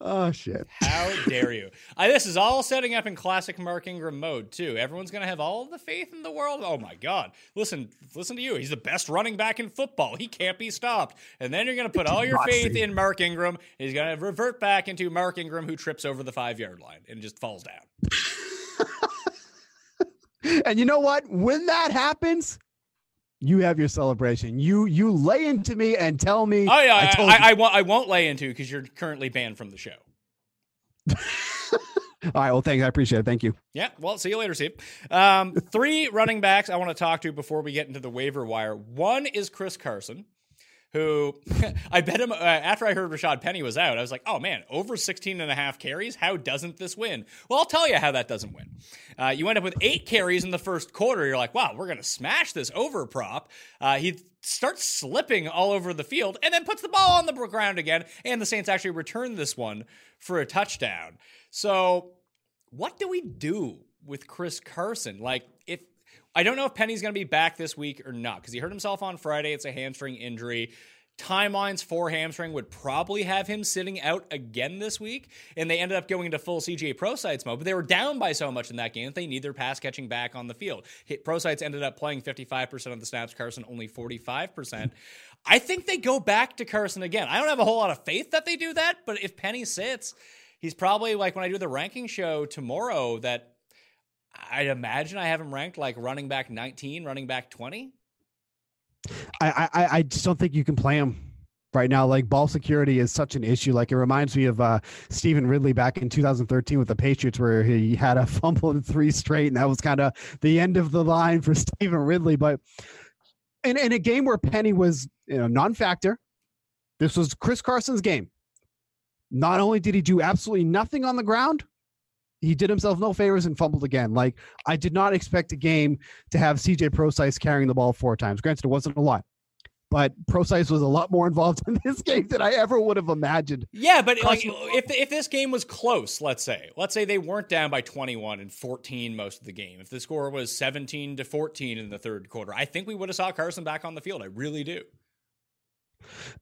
Oh, shit. How dare you? I, this is all setting up in classic Mark Ingram mode, too. Everyone's going to have all the faith in the world. Oh, my God. Listen, listen to you. He's the best running back in football. He can't be stopped. And then you're going to put all your faith in Mark Ingram. And he's going to revert back into Mark Ingram, who trips over the five-yard line and just falls down. And you know what? When that happens... You have your celebration. You you lay into me and tell me. Oh, yeah, I, told I, I, I, won't, I won't lay into because you're currently banned from the show. All right. Well, thanks. I appreciate it. Thank you. Yeah. Well, see you later, Steve. Um, three running backs I want to talk to before we get into the waiver wire. One is Chris Carson, who I bet him uh, after I heard Rashad Penny was out, I was like, oh, man, over sixteen and a half carries. How doesn't this win? Well, I'll tell you how that doesn't win. Uh, you end up with eight carries in the first quarter. You're like, wow, we're going to smash this over prop. Uh, he starts slipping all over the field and then puts the ball on the ground again. And the Saints actually return this one for a touchdown. So what do we do with Chris Carson? Like, if I don't know if Penny's going to be back this week or not, because he hurt himself on Friday. It's a hamstring injury. Timelines for hamstring would probably have him sitting out again this week, and they ended up going into full C J ProSites mode, but they were down by so much in that game that they need their pass catching back on the field. ProSites ended up playing fifty-five percent of the snaps, Carson only forty-five percent. I think they go back to Carson again. I don't have a whole lot of faith that they do that, but if Penny sits, he's probably, like when I do the ranking show tomorrow, that I'd imagine I have him ranked like running back nineteen, running back twenty. I, I, I just don't think you can play him right now. Like, ball security is such an issue. Like, it reminds me of uh, Stephen Ridley back in two thousand thirteen with the Patriots, where he had a fumble in three straight, and that was kind of the end of the line for Stephen Ridley. But in, in a game where Penny was, you know, non-factor, this was Chris Carson's game. Not only did he do absolutely nothing on the ground, he did himself no favors and fumbled again. Like, I did not expect a game to have C J ProSize carrying the ball four times. Granted, it wasn't a lot, but ProSize was a lot more involved in this game than I ever would have imagined. Yeah, but like, if if this game was close, let's say, let's say they weren't down by twenty-one and fourteen most of the game. If the score was seventeen to fourteen in the third quarter, I think we would have saw Carson back on the field. I really do.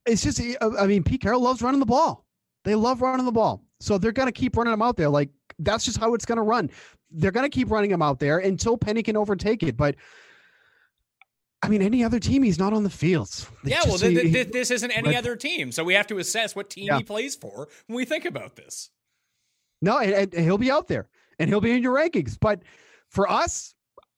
It's just, I mean, Pete Carroll loves running the ball. They love running the ball. So they're going to keep running them out there. Like, that's just how it's going to run. They're going to keep running him out there until Penny can overtake it. But, I mean, any other team, he's not on the fields. They yeah, just, well, th- th- he, this isn't any but, other team. So we have to assess what team yeah. he plays for when we think about this. No, and, and he'll be out there, and he'll be in your rankings. But for us,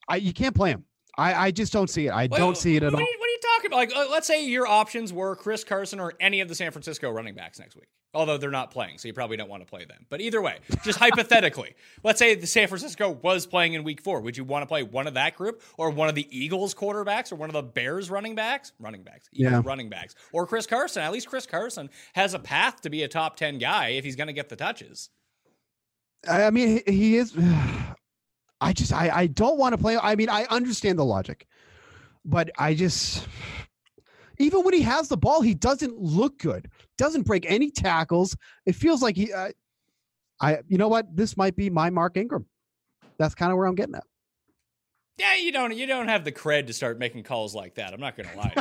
I, you can't play him. I, I just don't see it. I well, don't see it at what all. Are you, what are you talking about? Like, uh, let's say your options were Chris Carson or any of the San Francisco running backs next week. Although they're not playing, so you probably don't want to play them. But either way, just hypothetically, let's say the San Francisco was playing in week four. Would you want to play one of that group or one of the Eagles quarterbacks or one of the Bears running backs? Running backs. Eagles yeah. running backs. Or Chris Carson. At least Chris Carson has a path to be a top ten guy if he's going to get the touches. I mean, he is... I just, I, I don't want to play. I mean, I understand the logic, but I just, even when he has the ball, he doesn't look good. Doesn't break any tackles. It feels like he, uh, I, you know what? This might be my Mark Ingram. That's kind of where I'm getting at. Yeah. You don't, you don't have the cred to start making calls like that. I'm not going to lie.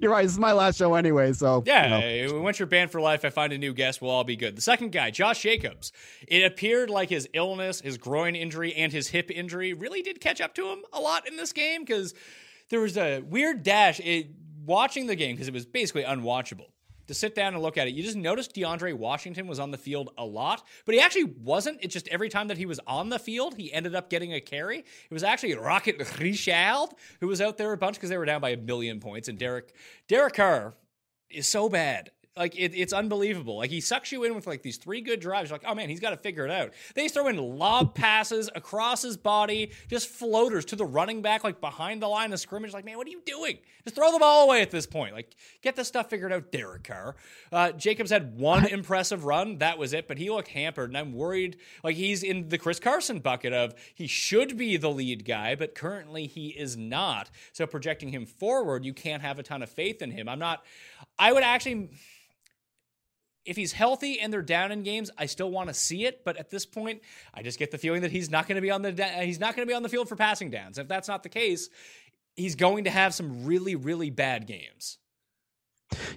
You're right. This is my last show anyway, so yeah. You know. Once you're banned for life, I find a new guest. We'll all be good. The second guy, Josh Jacobs. It appeared like his illness, his groin injury, and his hip injury really did catch up to him a lot in this game because there was a weird dash it, watching the game because it was basically unwatchable. To sit down and look at it, you just noticed DeAndre Washington was on the field a lot, but he actually wasn't. It's just every time that he was on the field, he ended up getting a carry. It was actually Rocket Richard who was out there a bunch because they were down by a million points, and Derek Derek Carr is so bad. Like, it, it's unbelievable. Like, he sucks you in with, like, these three good drives. You're like, oh, man, he's got to figure it out. They throw in lob passes across his body, just floaters to the running back, like, behind the line of scrimmage. Like, man, what are you doing? Just throw the ball away at this point. Like, get this stuff figured out, Derek Carr. Uh, Jacobs had one impressive run. That was it. But he looked hampered, and I'm worried. Like, he's in the Chris Carson bucket of he should be the lead guy, but currently he is not. So projecting him forward, you can't have a ton of faith in him. I'm not – I would actually – if he's healthy and they're down in games, I still want to see it. But at this point, I just get the feeling that he's not going to be on the da- he's not going to be on the field for passing downs. If that's not the case, he's going to have some really, really bad games.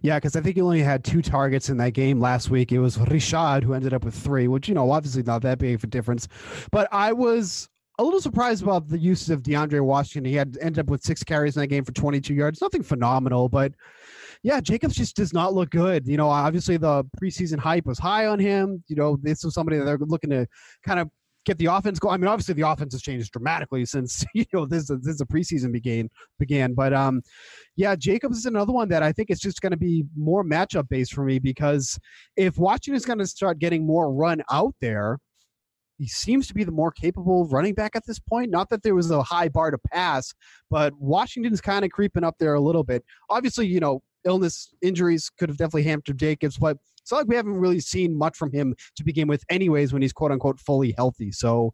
Yeah, because I think he only had two targets in that game last week. It was Rashad who ended up with three, which, you know, obviously not that big of a difference. But I was a little surprised about the usage of DeAndre Washington. He had ended up with six carries in that game for twenty-two yards. Nothing phenomenal, but yeah, Jacobs just does not look good. You know, obviously the preseason hype was high on him. You know, this was somebody that they're looking to kind of get the offense going. I mean, obviously the offense has changed dramatically since, you know, this this the preseason began began. But um, yeah, Jacobs is another one that I think it's just going to be more matchup based for me, because if Washington is going to start getting more run out there, he seems to be the more capable running back at this point. Not that there was a high bar to pass, but Washington's kind of creeping up there a little bit. Obviously, you know, illness, injuries could have definitely hampered Jacobs, but it's not like we haven't really seen much from him to begin with anyways when he's quote-unquote fully healthy. So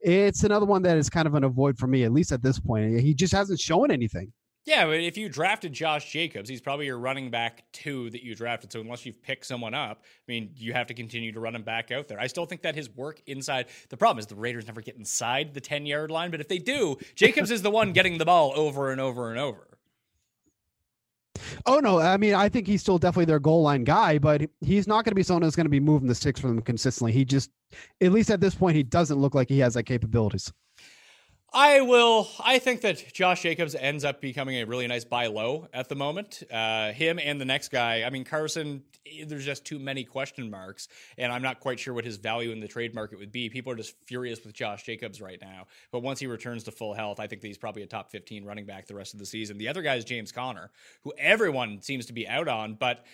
it's another one that is kind of an avoid for me, at least at this point. He just hasn't shown anything. Yeah, but if you drafted Josh Jacobs, he's probably your running back two that you drafted. So unless you've picked someone up, I mean, you have to continue to run him back out there. I still think that his work inside, the problem is the Raiders never get inside the ten-yard line, but if they do, Jacobs is the one getting the ball over and over and over. Oh, no. I mean, I think he's still definitely their goal line guy, but he's not going to be someone who's going to be moving the sticks for them consistently. He just, at least at this point, he doesn't look like he has that capabilities. I will. I think that Josh Jacobs ends up becoming a really nice buy low at the moment. Uh, him and the next guy. I mean, Carson, there's just too many question marks, and I'm not quite sure what his value in the trade market would be. People are just furious with Josh Jacobs right now. But once he returns to full health, I think that he's probably a top fifteen running back the rest of the season. The other guy is James Conner, who everyone seems to be out on, but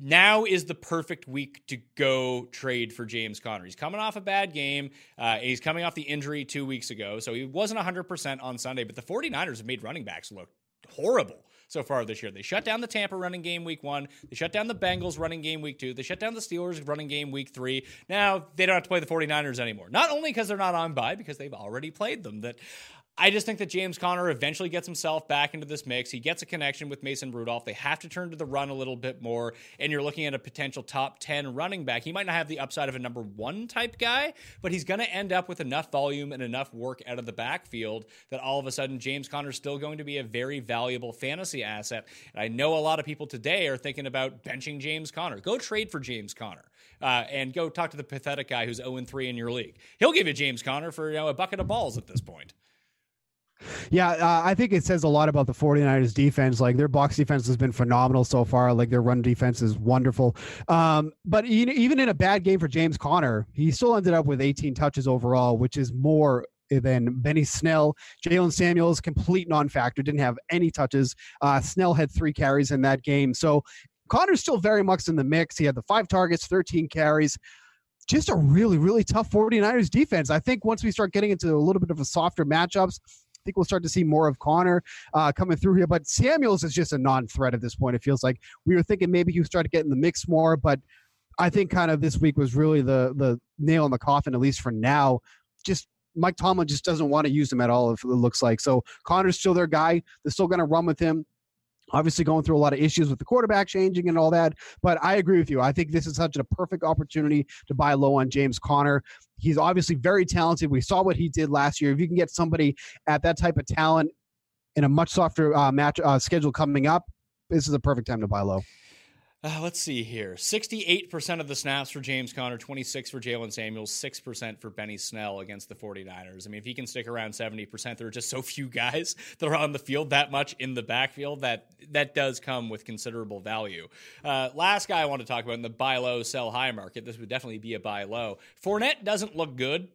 now is the perfect week to go trade for James Conner. He's coming off a bad game. Uh, he's coming off the injury two weeks ago, so he wasn't one hundred percent on Sunday, but the 49ers have made running backs look horrible so far this year. They shut down the Tampa running game week one. They shut down the Bengals running game week two. They shut down the Steelers running game week three. Now they don't have to play the 49ers anymore, not only because they're not on bye, because they've already played them. That I just think that James Conner eventually gets himself back into this mix. He gets a connection with Mason Rudolph. They have to turn to the run a little bit more, and you're looking at a potential top ten running back. He might not have the upside of a number one type guy, but he's going to end up with enough volume and enough work out of the backfield that all of a sudden James Conner is still going to be a very valuable fantasy asset. And I know a lot of people today are thinking about benching James Conner. Go trade for James Conner, uh, and go talk to the pathetic guy who's oh and three in your league. He'll give you James Conner for, you know, a bucket of balls at this point. Yeah, uh, I think it says a lot about the 49ers defense. Like, their box defense has been phenomenal so far. Like, their run defense is wonderful. Um, but even in a bad game for James Conner, he still ended up with eighteen touches overall, which is more than Benny Snell. Jalen Samuels, complete non-factor, didn't have any touches. Uh, Snell had three carries in that game. So Connor's still very much in the mix. He had the five targets, thirteen carries. Just a really, really tough 49ers defense. I think once we start getting into a little bit of a softer matchups, I think we'll start to see more of Connor uh, coming through here. But Samuels is just a non-threat at this point. It feels like we were thinking maybe you start to get in the mix more, but I think kind of this week was really the the nail in the coffin, at least for now. Just Mike Tomlin just doesn't want to use him at all, if it looks like. So Connor's still their guy. They're still going to run with him. Obviously going through a lot of issues with the quarterback changing and all that, but I agree with you. I think this is such a perfect opportunity to buy low on James Conner. He's obviously very talented. We saw what he did last year. If you can get somebody at that type of talent in a much softer uh, match uh, schedule coming up, this is a perfect time to buy low. Uh, let's see here. sixty-eight percent of the snaps for James Conner, twenty-six percent for Jalen Samuels, six percent for Benny Snell against the 49ers. I mean, if he can stick around seventy percent, there are just so few guys that are on the field that much in the backfield that that does come with considerable value. Uh, last guy I want to talk about in the buy low, sell high market, this would definitely be a buy low. Fournette doesn't look good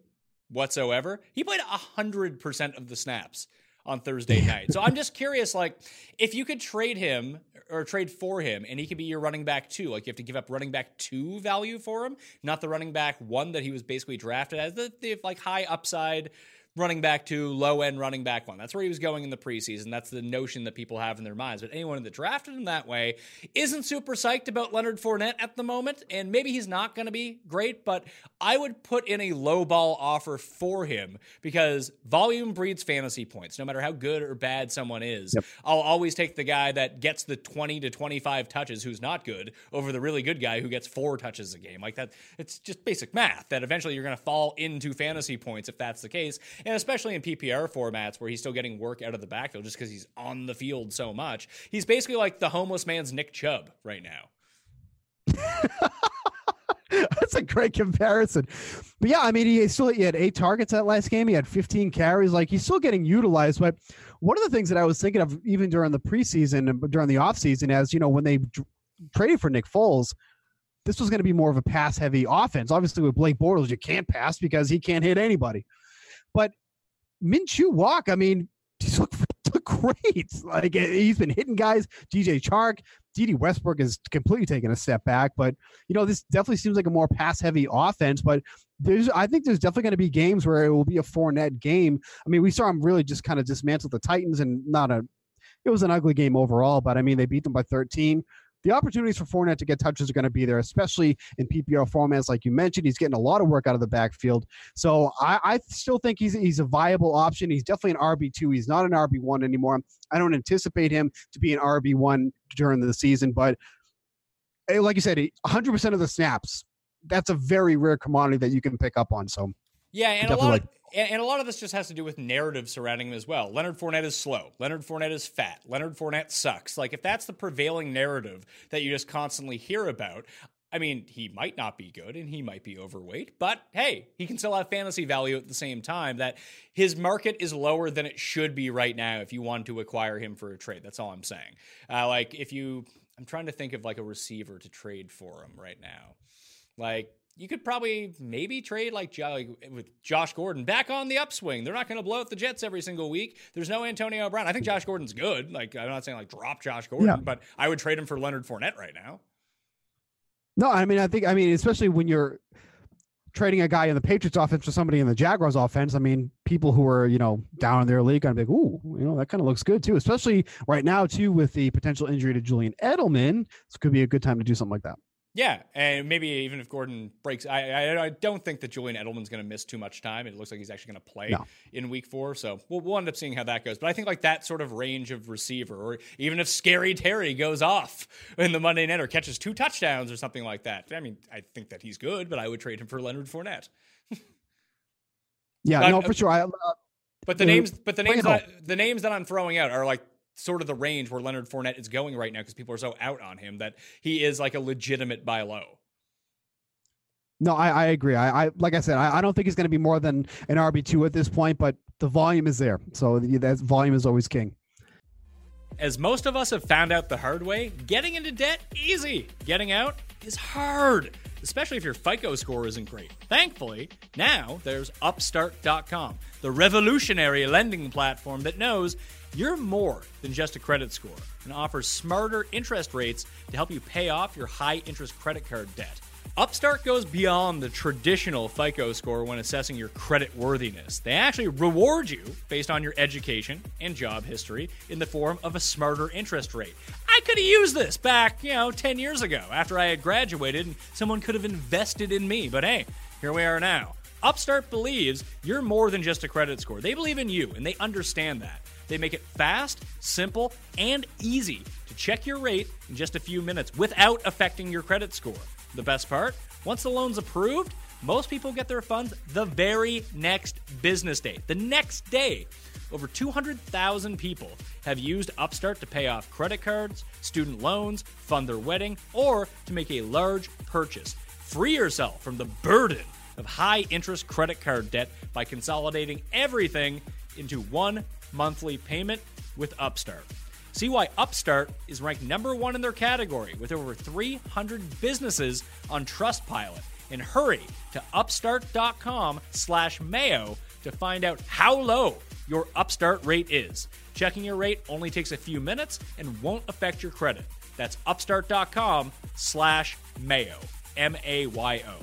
whatsoever. He played one hundred percent of the snaps on Thursday night. So I'm just curious, like, if you could trade him or trade for him and he could be your running back two, like you have to give up running back two value for him, not the running back one that he was basically drafted as, the, the like high upside running back two, low end running back one. That's where he was going in the preseason. That's the notion that people have in their minds. But anyone that drafted him that way isn't super psyched about Leonard Fournette at the moment. And maybe he's not going to be great, but I would put in a low ball offer for him because volume breeds fantasy points. No matter how good or bad someone is, yep. I'll always take the guy that gets the twenty to twenty-five touches who's not good over the really good guy who gets four touches a game. Like that, it's just basic math that eventually you're going to fall into fantasy points if that's the case. And especially in P P R formats where he's still getting work out of the backfield just because he's on the field so much. He's basically like the homeless man's Nick Chubb right now. That's a great comparison. But yeah, I mean, he still he had eight targets that last game. He had fifteen carries. Like, he's still getting utilized. But one of the things that I was thinking of even during the preseason and during the offseason as, you know, when they d- traded for Nick Foles, this was going to be more of a pass-heavy offense. Obviously, with Blake Bortles, you can't pass because he can't hit anybody. But Minshew Walk, I mean, he's looked, looked great. Like, he's been hitting guys. D J Chark, D D Westbrook is completely taking a step back. But, you know, this definitely seems like a more pass-heavy offense. But there's, I think there's definitely going to be games where it will be a Fournette game. I mean, we saw him really just kind of dismantle the Titans and not a – it was an ugly game overall. But, I mean, they beat them by thirteen. The opportunities for Fournette to get touches are going to be there, especially in P P R formats. Like you mentioned, he's getting a lot of work out of the backfield. So I, I still think he's he's a viable option. He's definitely an R B two. He's not an R B one anymore. I don't anticipate him to be an R B one during the season. But like you said, one hundred percent of the snaps, that's a very rare commodity that you can pick up on. So yeah, and a lot like- of And a lot of this just has to do with narrative surrounding him as well. Leonard Fournette is slow. Leonard Fournette is fat. Leonard Fournette sucks. Like, if that's the prevailing narrative that you just constantly hear about, I mean, he might not be good and he might be overweight, but hey, he can still have fantasy value at the same time. That his market is lower than it should be right now if you want to acquire him for a trade. That's all I'm saying. Uh, like, if you, I'm trying to think of like a receiver to trade for him right now. Like, you could probably maybe trade like with Josh Gordon back on the upswing. They're not going to blow out the Jets every single week. There's no Antonio Brown. I think Josh Gordon's good. Like, I'm not saying like drop Josh Gordon, yeah. But I would trade him for Leonard Fournette right now. No, I mean, I think, I mean, especially when you're trading a guy in the Patriots offense for somebody in the Jaguars offense. I mean, people who are, you know, down in their league, I'm like, ooh, you know, that kind of looks good too, especially right now too, with the potential injury to Julian Edelman. This could be a good time to do something like that. Yeah, and maybe even if Gordon breaks, I I, I don't think that Julian Edelman's going to miss too much time. It looks like he's actually going to play no. in week four, so we'll, we'll end up seeing how that goes. But I think like that sort of range of receiver, or even if Scary Terry goes off in the Monday night or catches two touchdowns or something like that. I mean, I think that he's good, but I would trade him for Leonard Fournette. yeah, but, no, for sure. I, uh, but the uh, names, but the names, that I, the names that I'm throwing out are like sort of the range where Leonard Fournette is going right now because people are so out on him that he is like a legitimate buy low. No, I, I agree. I, I like I said, I, I don't think he's going to be more than an R B two at this point, but the volume is there. So that volume is always king. As most of us have found out the hard way, getting into debt, easy. Getting out is hard, especially if your FICO score isn't great. Thankfully, now there's Upstart dot com, the revolutionary lending platform that knows you're more than just a credit score and offers smarter interest rates to help you pay off your high-interest credit card debt. Upstart goes beyond the traditional FICO score when assessing your credit worthiness. They actually reward you based on your education and job history in the form of a smarter interest rate. I could have used this back, you know, ten years ago after I had graduated and someone could have invested in me. But hey, here we are now. Upstart believes you're more than just a credit score. They believe in you and they understand that. They make it fast, simple, and easy to check your rate in just a few minutes without affecting your credit score. The best part, once the loan's approved, most people get their funds the very next business day. The next day, over two hundred thousand people have used Upstart to pay off credit cards, student loans, fund their wedding, or to make a large purchase. Free yourself from the burden of high-interest credit card debt by consolidating everything into one monthly payment with Upstart. See why Upstart is ranked number one in their category with over three hundred businesses on Trustpilot. And hurry to upstart.com slash mayo to find out how low your Upstart rate is. Checking your rate only takes a few minutes and won't affect your credit. That's upstart.com slash mayo, M A Y O.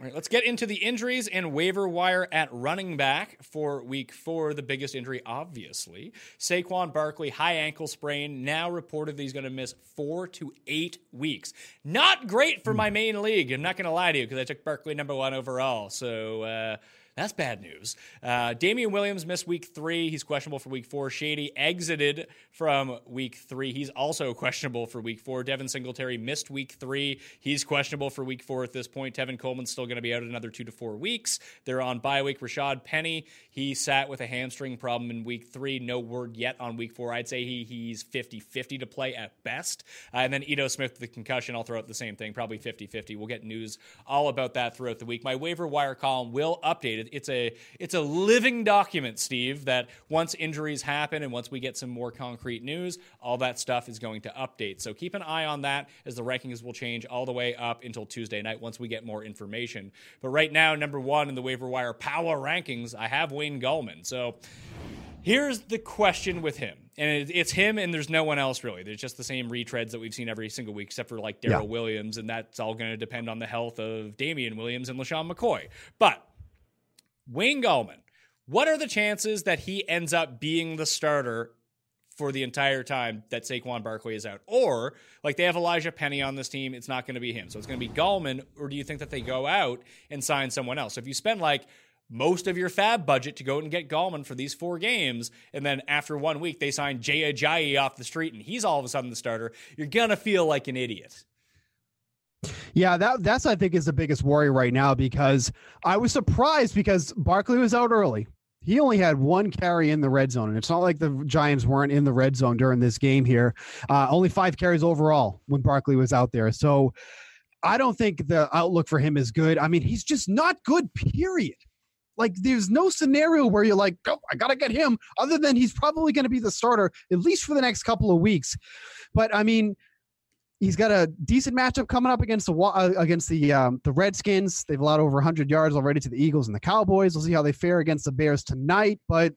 All right, let's get into the injuries and waiver wire at running back for week four. The biggest injury, obviously, Saquon Barkley, high ankle sprain, now reportedly he's going to miss four to eight weeks. Not great for my main league. I'm not going to lie to you because I took Barkley number one overall. So, uh, that's bad news. Uh, Damian Williams missed week three. He's questionable for week four. Shady exited from week three. He's also questionable for week four. Devin Singletary missed week three. He's questionable for week four at this point. Tevin Coleman's still going to be out another two to four weeks. They're on bye week. Rashad Penny, he sat with a hamstring problem in week three. No word yet on week four. I'd say he he's fifty-fifty to play at best. Uh, and then Ito Smith with the concussion. I'll throw out the same thing, probably fifty-fifty. We'll get news all about that throughout the week. My waiver wire column will update it. It's a it's a living document, Steve, that once injuries happen and once we get some more concrete news, all that stuff is going to update. So keep an eye on that as the rankings will change all the way up until Tuesday night once we get more information. But right now, number one in the waiver wire power rankings, I have Wayne Gallman. So here's the question with him. And it's him and there's no one else really. There's just the same retreads that we've seen every single week except for like Darrell yeah. Williams, and that's all going to depend on the health of Damian Williams and LaShawn McCoy. But Wayne Gallman, what are the chances that he ends up being the starter for the entire time that Saquon Barkley is out? Or, like, they have Elijah Penny on this team, it's not going to be him. So it's going to be Gallman, or do you think that they go out and sign someone else? If you spend, like, most of your fab budget to go out and get Gallman for these four games, and then after one week they sign Jay Ajayi off the street and he's all of a sudden the starter, you're going to feel like an idiot. Yeah, that that's, I think, is the biggest worry right now, because I was surprised because Barkley was out early. He only had one carry in the red zone, and it's not like the Giants weren't in the red zone during this game here. Uh, only five carries overall when Barkley was out there. So I don't think the outlook for him is good. I mean, he's just not good, period. Like, there's no scenario where you're like, oh, I got to get him, other than he's probably going to be the starter, at least for the next couple of weeks. But, I mean, he's got a decent matchup coming up against the uh, against the um, the Redskins. They've allowed over one hundred yards already to the Eagles and the Cowboys. We'll see how they fare against the Bears tonight. But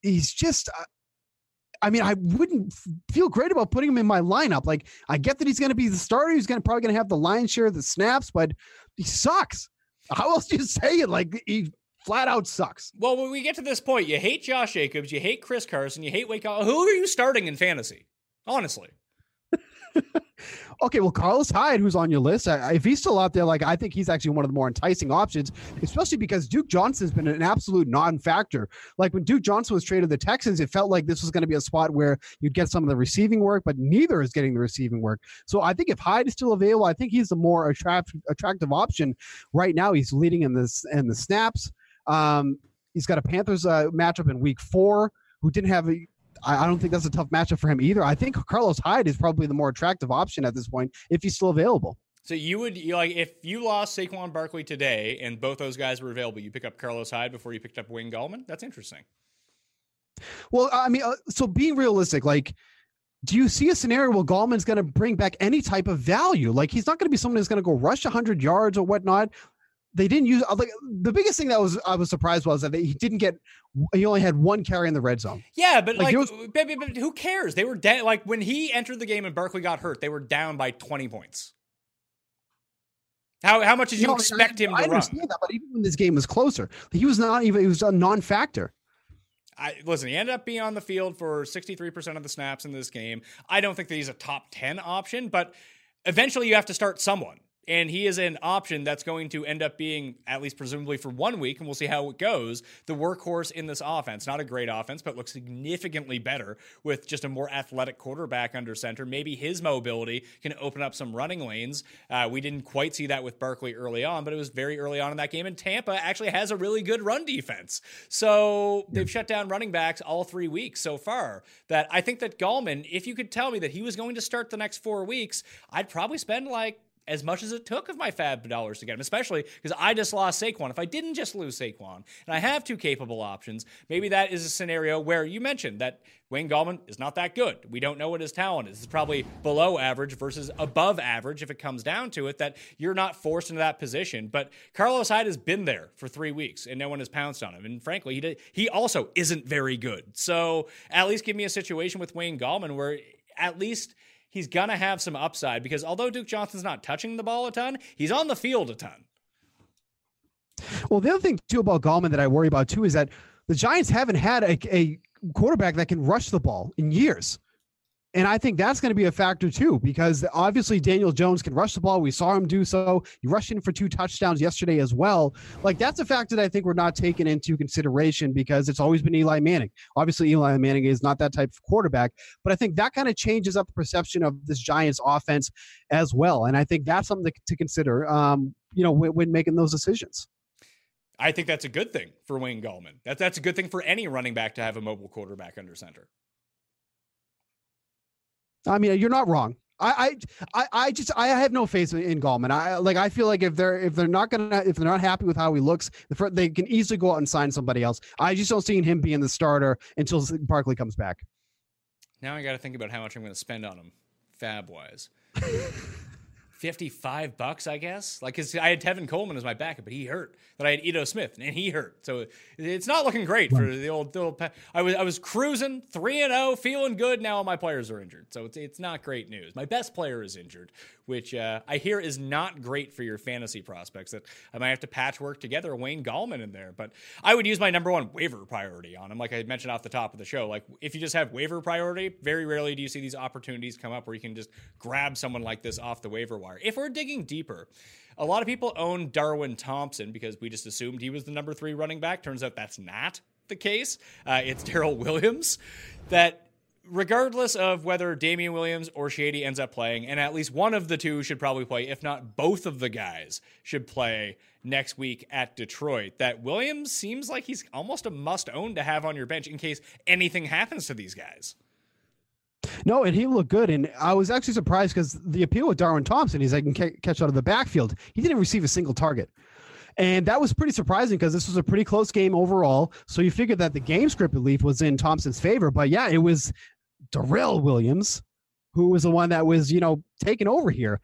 he's just uh, – I mean, I wouldn't feel great about putting him in my lineup. Like, I get that he's going to be the starter. He's gonna, probably going to have the lion's share of the snaps, but he sucks. How else do you say it? Like, he – flat out sucks. Well, when we get to this point, you hate Josh Jacobs, you hate Chris Carson, you hate Wake Up. Who are you starting in fantasy? Honestly. Okay, well, Carlos Hyde, who's on your list, if he's still out there, like, I think he's actually one of the more enticing options, especially because Duke Johnson's been an absolute non-factor. Like, when Duke Johnson was traded to the Texans, it felt like this was going to be a spot where you'd get some of the receiving work, but neither is getting the receiving work. So I think if Hyde is still available, I think he's the more attract- attractive option. Right now, he's leading in the, in the snaps. Um, he's got a Panthers uh, matchup in week four, who didn't have a... I don't think that's a tough matchup for him either. I think Carlos Hyde is probably the more attractive option at this point if he's still available. So you would, like, if you lost Saquon Barkley today and both those guys were available, you pick up Carlos Hyde before you picked up Wayne Gallman? That's interesting. Well, I mean, uh, so being realistic, like, do you see a scenario where Gallman's going to bring back any type of value? Like, he's not going to be someone who's going to go rush one hundred yards or whatnot. They didn't use like the biggest thing that was I was surprised was that he didn't get. He only had one carry in the red zone. Yeah, but like, like was, but, but who cares? They were down. Like when he entered the game and Barkley got hurt, they were down by twenty points. How how much did you, you know, expect I, him to I understand run? That, but even when this game was closer, he was not even. He was a non-factor. I, listen, he ended up being on the field for sixty-three percent of the snaps in this game. I don't think that he's a top ten option, but eventually you have to start someone. And he is an option that's going to end up being, at least presumably for one week, and we'll see how it goes, the workhorse in this offense. Not a great offense, but looks significantly better with just a more athletic quarterback under center. Maybe his mobility can open up some running lanes. Uh, we didn't quite see that with Barkley early on, but it was very early on in that game. And Tampa actually has a really good run defense. So they've shut down running backs all three weeks so far. That I think that Gallman, if you could tell me that he was going to start the next four weeks, I'd probably spend like, as much as it took of my fab dollars to get him, especially because I just lost Saquon. If I didn't just lose Saquon and I have two capable options, maybe that is a scenario where you mentioned that Wayne Gallman is not that good. We don't know what his talent is. It's probably below average versus above average if it comes down to it, that you're not forced into that position. But Carlos Hyde has been there for three weeks and no one has pounced on him. And frankly, he, did, he also isn't very good. So at least give me a situation with Wayne Gallman where at least – he's going to have some upside because although Duke Johnson's not touching the ball a ton, he's on the field a ton. Well, the other thing, too, about Gallman that I worry about, too, is that the Giants haven't had a, a quarterback that can rush the ball in years. And I think that's going to be a factor, too, because obviously Daniel Jones can rush the ball. We saw him do so. He rushed in for two touchdowns yesterday as well. Like, that's a factor that I think we're not taking into consideration because it's always been Eli Manning. Obviously, Eli Manning is not that type of quarterback, but I think that kind of changes up the perception of this Giants offense as well. And I think that's something to consider, um, you know, when, when making those decisions. I think that's a good thing for Wayne Gallman. That, that's a good thing for any running back to have a mobile quarterback under center. I mean, you're not wrong. I, I, I just, I have no faith in Gallman. I like, I feel like if they're, if they're not going to, if they're not happy with how he looks, they can easily go out and sign somebody else. I just don't see him being the starter until Barkley comes back. Now I got to think about how much I'm going to spend on him. Fab wise. fifty-five bucks, I guess. Like, cause I had Tevin Coleman as my backup, but he hurt. But I had Ito Smith, and he hurt. So it's not looking great for the old. The old pa- I was I was cruising three and zero, feeling good. Now all my players are injured, so it's it's not great news. My best player is injured, which uh, I hear is not great for your fantasy prospects. That I might have to patchwork together Wayne Gallman in there, but I would use my number one waiver priority on him. Like I mentioned off the top of the show, like if you just have waiver priority, very rarely do you see these opportunities come up where you can just grab someone like this off the waiver wire. If we're digging deeper, a lot of people own Darwin Thompson because we just assumed he was the number three running back. Turns out that's not the case. Uh, it's Darrell Williams. That regardless of whether Damian Williams or Shady ends up playing, and at least one of the two should probably play, if not both of the guys should play next week at Detroit, that Williams seems like he's almost a must-own to have on your bench in case anything happens to these guys. No, and he looked good, and I was actually surprised because the appeal with Darwin Thompson is I can ca- catch out of the backfield. He didn't receive a single target, and that was pretty surprising because this was a pretty close game overall, so you figured that the game script relief was in Thompson's favor, but yeah, it was Darrell Williams who was the one that was, you know, taking over here.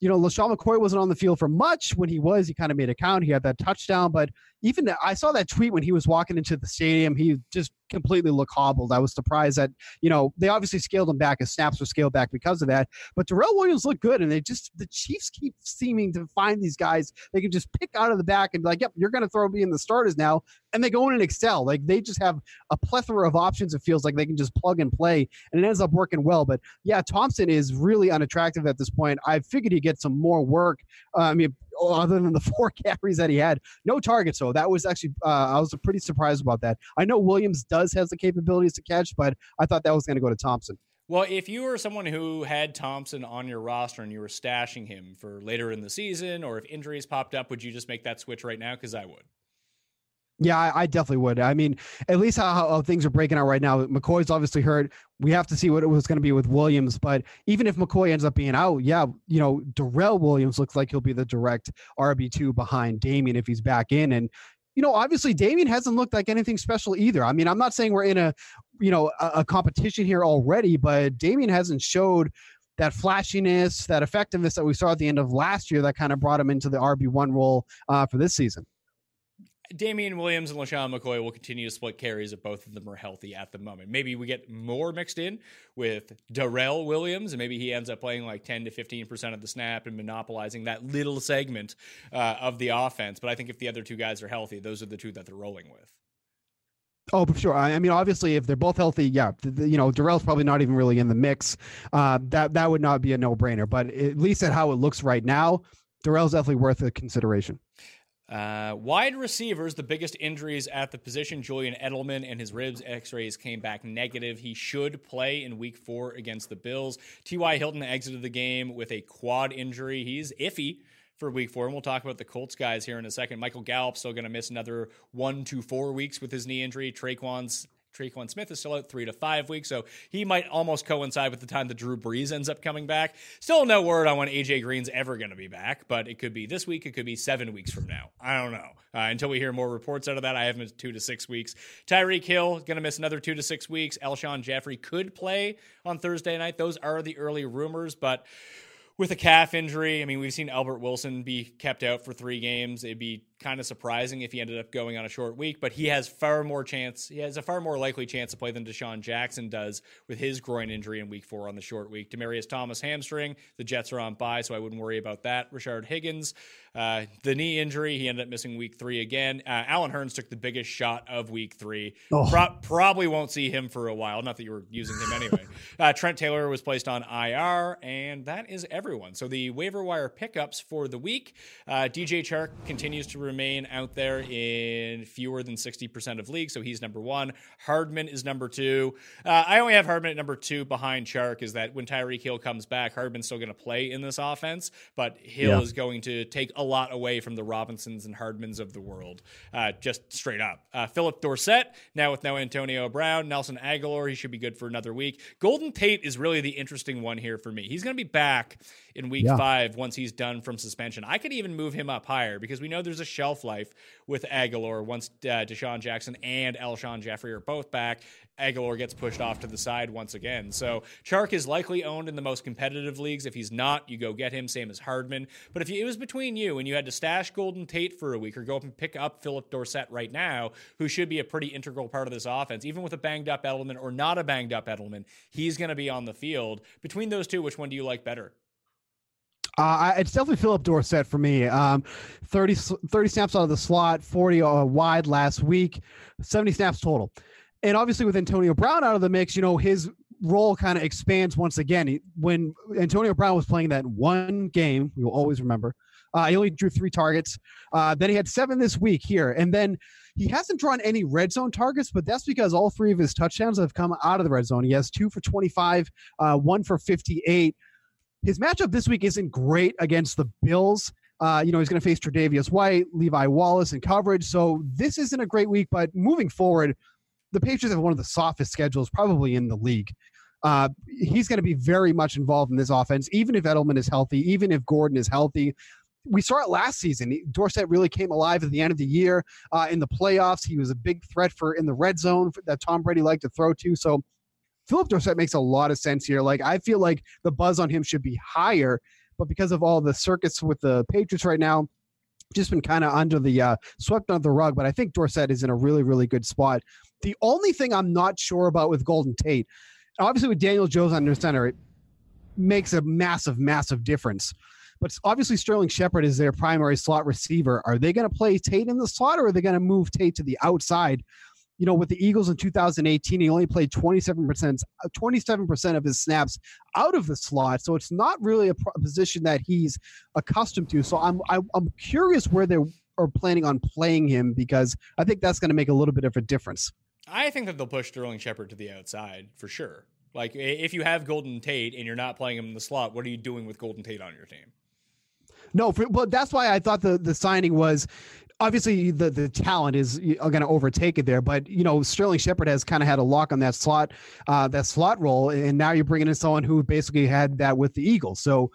You know, LaShawn McCoy wasn't on the field for much. When he was, he kind of made a count. He had that touchdown. But even the, I saw that tweet when he was walking into the stadium. He just completely looked hobbled. I was surprised that, you know, they obviously scaled him back. His snaps were scaled back because of that. But Darrell Williams looked good. And they just, the Chiefs keep seeming to find these guys. They can just pick out of the back and be like, yep, you're going to throw me in the starters now. And they go in and excel. Like they just have a plethora of options. It feels like they can just plug and play. And it ends up working well. But yeah, Thompson is really unattractive at this point. I figured he'd get some more work. Uh, I mean, other than the four carries that he had, no targets. So that was actually, uh, I was pretty surprised about that. I know Williams does have the capabilities to catch, but I thought that was going to go to Thompson. Well, if you were someone who had Thompson on your roster and you were stashing him for later in the season, or if injuries popped up, would you just make that switch right now? Because I would. Yeah, I, I definitely would. I mean, at least how, how things are breaking out right now. McCoy's obviously hurt. We have to see what it was going to be with Williams. But even if McCoy ends up being out, yeah, you know, Darrell Williams looks like he'll be the direct R B two behind Damien if he's back in. And you know, obviously Damian hasn't looked like anything special either. I mean, I'm not saying we're in a, you know, a, a competition here already, but Damian hasn't showed that flashiness, that effectiveness that we saw at the end of last year that kind of brought him into the R B one role uh, for this season. Damian Williams and LaShawn McCoy will continue to split carries if both of them are healthy at the moment. Maybe we get more mixed in with Darrell Williams, and maybe he ends up playing like ten to fifteen percent of the snap and monopolizing that little segment uh, of the offense. But I think if the other two guys are healthy, those are the two that they're rolling with. Oh, for sure. I mean, obviously, if they're both healthy, yeah, you know, Darrell's probably not even really in the mix. Uh, that, that would not be a no-brainer. But at least at how it looks right now, Darrell's definitely worth a consideration. Uh, wide receivers, the biggest injuries at the position. Julian Edelman and his ribs x-rays came back negative. He should play in week four against the Bills. T Y. Hilton exited the game with a quad injury. He's iffy for week four, and we'll talk about the Colts guys here in a second. Michael Gallup still going to miss another one to four weeks with his knee injury. Traquan's Traquan Smith is still out three to five weeks, so he might almost coincide with the time that Drew Brees ends up coming back. Still no word on when A J Green's ever going to be back, but it could be this week. It could be seven weeks from now. I don't know. Uh, until we hear more reports out of that, I have him two to six weeks. Tyreek Hill going to miss another two to six weeks. Alshon Jeffrey could play on Thursday night. Those are the early rumors, but with a calf injury, I mean, we've seen Albert Wilson be kept out for three games. It'd be kind of surprising if he ended up going on a short week, but he has far more chance. He has a far more likely chance to play than Deshaun Jackson does with his groin injury in week four on the short week. Demaryius Thomas hamstring. The Jets are on bye, so I wouldn't worry about that. Rashard Higgins, uh, the knee injury. He ended up missing week three again. Uh, Allen Hurns took the biggest shot of week three. Oh. Pro- probably won't see him for a while. Not that you were using him anyway. uh, Trent Taylor was placed on I R, and that is everyone. So the waiver wire pickups for the week. Uh, D J Chark continues to remain out there in fewer than sixty percent of leagues, so he's number one. Hardman is number two. Uh, I only have Hardman at number two behind Chark, is that when Tyreek Hill comes back, Hardman's still going to play in this offense, but Hill yeah. is going to take a lot away from the Robinsons and Hardmans of the world, uh, just straight up. Uh, Philip Dorsett, now with no Antonio Brown. Nelson Aguilar, he should be good for another week. Golden Tate is really the interesting one here for me. He's going to be back in week yeah. five once he's done from suspension. I could even move him up higher because we know there's a shelf life with Aguilar. Once uh, Deshaun Jackson and Alshon Jeffrey are both back, Aguilar gets pushed off to the side once again. So Chark is likely owned in the most competitive leagues. If he's not, you go get him, same as Hardman. But if you, it was between you and you had to stash Golden Tate for a week or go up and pick up Philip Dorsett right now, who should be a pretty integral part of this offense, even with a banged-up Edelman or not a banged-up Edelman, he's going to be on the field. Between those two, which one do you like better? Uh, it's definitely Philip Dorsett for me. Um, thirty, thirty snaps out of the slot, forty uh, wide last week, seventy snaps total. And obviously with Antonio Brown out of the mix, you know, his role kind of expands once again. He, when Antonio Brown was playing that one game, we will always remember, uh, he only drew three targets. Uh, then he had seven this week here. And then he hasn't drawn any red zone targets, but that's because all three of his touchdowns have come out of the red zone. He has two for twenty-five, uh, one for fifty-eight. His matchup this week isn't great against the Bills. Uh, you know, he's going to face Tre'Davious White, Levi Wallace in coverage. So this isn't a great week, but moving forward, the Patriots have one of the softest schedules probably in the league. Uh, he's going to be very much involved in this offense, even if Edelman is healthy, even if Gordon is healthy. We saw it last season. Dorsett really came alive at the end of the year uh, in the playoffs. He was a big threat for in the red zone that Tom Brady liked to throw to. So Philip Dorsett makes a lot of sense here. Like, I feel like the buzz on him should be higher, but because of all the circuits with the Patriots right now, just been kind of under the uh, swept under the rug. But I think Dorsett is in a really, really good spot. The only thing I'm not sure about with Golden Tate, obviously with Daniel Jones under center, it makes a massive, massive difference. But obviously Sterling Shepard is their primary slot receiver. Are they going to play Tate in the slot, or are they going to move Tate to the outside? You know, with the Eagles in two thousand eighteen, he only played twenty-seven percent, twenty-seven percent of his snaps out of the slot. So it's not really a position that he's accustomed to. So I'm, I, I'm curious where they are planning on playing him, because I think that's going to make a little bit of a difference. I think that they'll push Sterling Shepard to the outside for sure. Like, if you have Golden Tate and you're not playing him in the slot, what are you doing with Golden Tate on your team? No, for, well, that's why I thought the, the signing was obviously the, the talent is going to overtake it there. But, you know, Sterling Shepard has kind of had a lock on that slot, uh, that slot role. And now you're bringing in someone who basically had that with the Eagles. So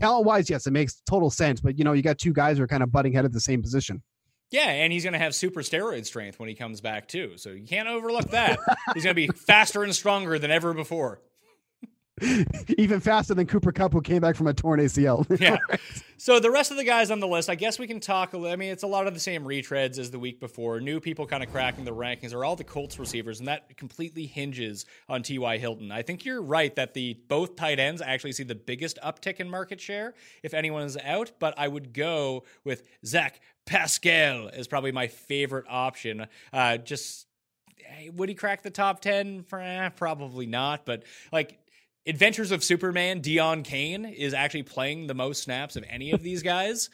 talent wise, yes, it makes total sense. But, you know, you got two guys who are kind of butting head at the same position. Yeah, and he's going to have super steroid strength when he comes back, too. So you can't overlook that. He's going to be faster and stronger than ever before. Even faster than Cooper Kupp, who came back from a torn A C L. Yeah. Right. So the rest of the guys on the list, I guess we can talk a little. I mean, it's a lot of the same retreads as the week before. New people kind of cracking the rankings are all the Colts receivers, and that completely hinges on T Y. Hilton. I think you're right that the both tight ends actually see the biggest uptick in market share if anyone is out, but I would go with Zach Pascal as probably my favorite option. Uh, just, would he crack the top ten? Probably not, but like, Adventures of Superman, Deon Cain, is actually playing the most snaps of any of these guys.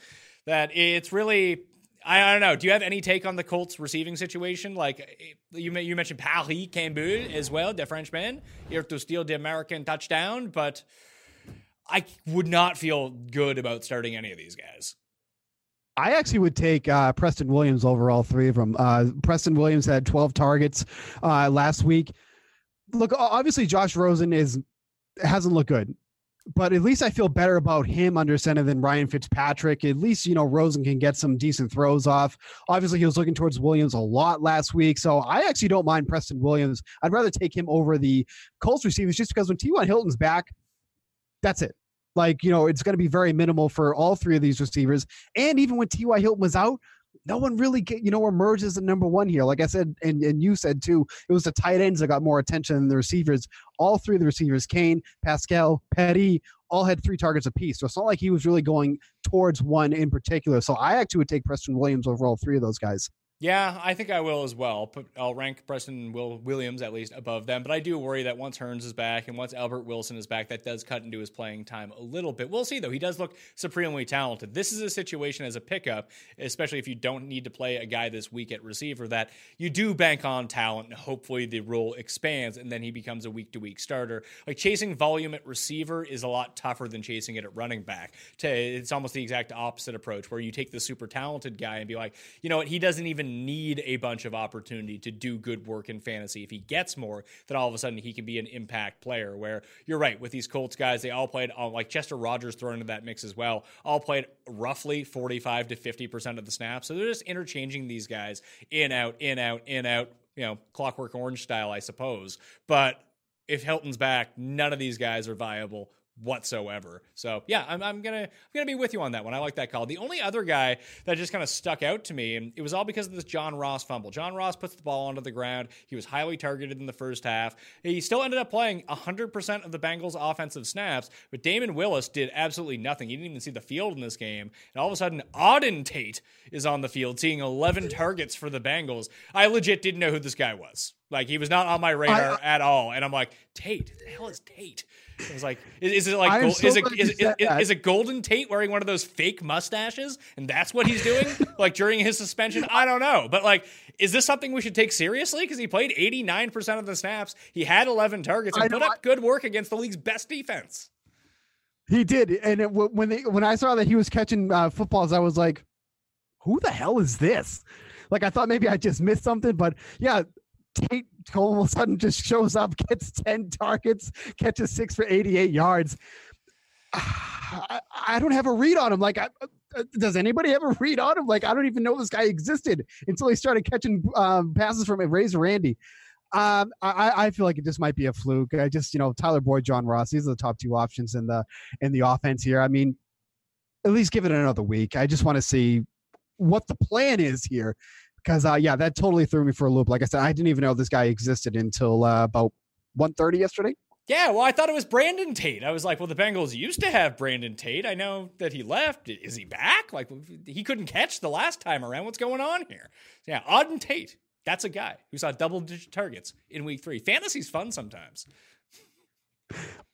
That it's really, I, I don't know. Do you have any take on the Colts receiving situation? Like you you mentioned Paris Campbell as well, the Frenchman, here to steal the American touchdown. But I would not feel good about starting any of these guys. I actually would take uh, Preston Williams over all three of them. Uh, Preston Williams had twelve targets uh, last week. Look, obviously Josh Rosen is. It hasn't looked good, but at least I feel better about him under center than Ryan Fitzpatrick. At least, you know, Rosen can get some decent throws off. Obviously he was looking towards Williams a lot last week. So I actually don't mind Preston Williams. I'd rather take him over the Colts receivers just because when T Y. Hilton's back, that's it. Like, you know, it's going to be very minimal for all three of these receivers. And even when T Y. Hilton was out, no one really, get, you know, emerges at number one here. Like I said, and, and you said too, it was the tight ends that got more attention than the receivers. All three of the receivers, Kane, Pascal, Petty, all had three targets apiece. So it's not like he was really going towards one in particular. So I actually would take Preston Williams over all three of those guys. Yeah, I think I will as well. Put, I'll rank Preston Will Williams at least above them, but I do worry that once Hearns is back and once Albert Wilson is back, that does cut into his playing time a little bit. We'll see, though. He does look supremely talented. This is a situation as a pickup, especially if you don't need to play a guy this week at receiver, that you do bank on talent, and hopefully the role expands, and then he becomes a week-to-week starter. Like, chasing volume at receiver is a lot tougher than chasing it at running back. It's almost the exact opposite approach, where you take the super talented guy and be like, you know what, he doesn't even need a bunch of opportunity to do good work in fantasy. If he gets more, then all of a sudden he can be an impact player, where you're right with these Colts guys. They all played on, like Chester Rogers thrown into that mix as well, all played roughly forty-five to fifty percent of the snaps. So they're just interchanging these guys in, out, in, out, in, out, you know, Clockwork Orange style, I suppose. But if Hilton's back, none of these guys are viable whatsoever. So yeah, I'm, I'm gonna I'm gonna be with you on that one. I like that call. The only other guy that just kind of stuck out to me, and it was all because of this John Ross fumble. John Ross puts the ball onto the ground. He was highly targeted in the first half. He still ended up playing one hundred percent of the Bengals' offensive snaps, but Damon Willis did absolutely nothing. He didn't even see the field in this game, and all of a sudden, Auden Tate is on the field, seeing eleven targets for the Bengals. I legit didn't know who this guy was. Like, he was not on my radar I, I, at all, and I'm like, Tate, who the hell is Tate? It was like, is, is it like, gold, so is it is, is, is, is it Golden Tate wearing one of those fake mustaches, and that's what he's doing? Like during his suspension, I don't know. But like, is this something we should take seriously? Because he played eighty-nine percent of the snaps, he had eleven targets, and put up good work against the league's best defense. He did, and it, when they, when I saw that he was catching uh, footballs, I was like, who the hell is this? Like, I thought maybe I just missed something, but yeah. Tate all of a sudden just shows up, gets ten targets, catches six for eighty-eight yards. I, I don't have a read on him. Like, I, does anybody have a read on him? Like, I don't even know this guy existed until he started catching um, passes from Razor Randy. Um, I, I feel like it just might be a fluke. I just, you know, Tyler Boyd, John Ross, these are the top two options in the in the offense here. I mean, at least give it another week. I just want to see what the plan is here. Because, uh, yeah, that totally threw me for a loop. Like I said, I didn't even know this guy existed until uh, about one thirty yesterday. Yeah, well, I thought it was Brandon Tate. I was like, well, the Bengals used to have Brandon Tate. I know that he left. Is he back? Like, he couldn't catch the last time around. What's going on here? So, yeah, Auden Tate. That's a guy who saw double-digit targets in week three. Fantasy's fun sometimes.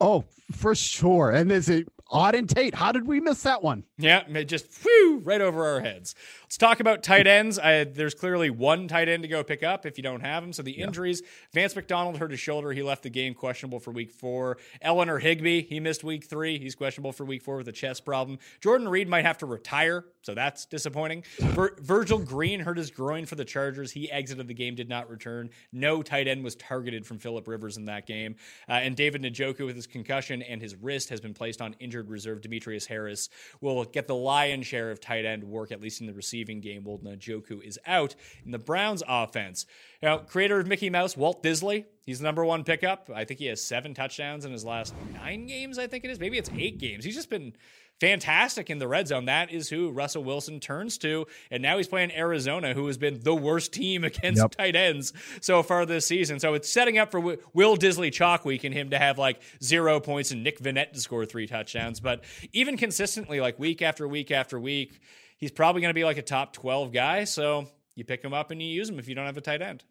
Oh, for sure. And there's a Auden Tate. How did we miss that one? Yeah, it just whew, right over our heads. Let's talk about tight ends. I, there's clearly one tight end to go pick up if you don't have him. So the yeah. injuries, Vance McDonald hurt his shoulder. He left the game questionable for week four. Eleanor Higby, he missed week three. He's questionable for week four with a chest problem. Jordan Reed might have to retire, so that's disappointing. Vir- Virgil Green hurt his groin for the Chargers. He exited the game, did not return. No tight end was targeted from Phillip Rivers in that game. Uh, and David Njoku with his concussion and his wrist has been placed on injured reserve. Demetrius Harris will get the lion's share of tight end work, at least in the receiving receiving game. While Njoku is out in the Browns offense. Now, creator of Mickey Mouse, Walt Disley, he's the number one pickup. I think he has seven touchdowns in his last nine games, I think it is. Maybe it's eight games. He's just been fantastic in the red zone. That is who Russell Wilson turns to. And now he's playing Arizona, who has been the worst team against yep. tight ends so far this season. So it's setting up for w- Will Disley chalk week and him to have like zero points and Nick Vannett to score three touchdowns. But even consistently, like week after week after week, he's probably going to be like a top twelve guy. So you pick him up and you use him if you don't have a tight end.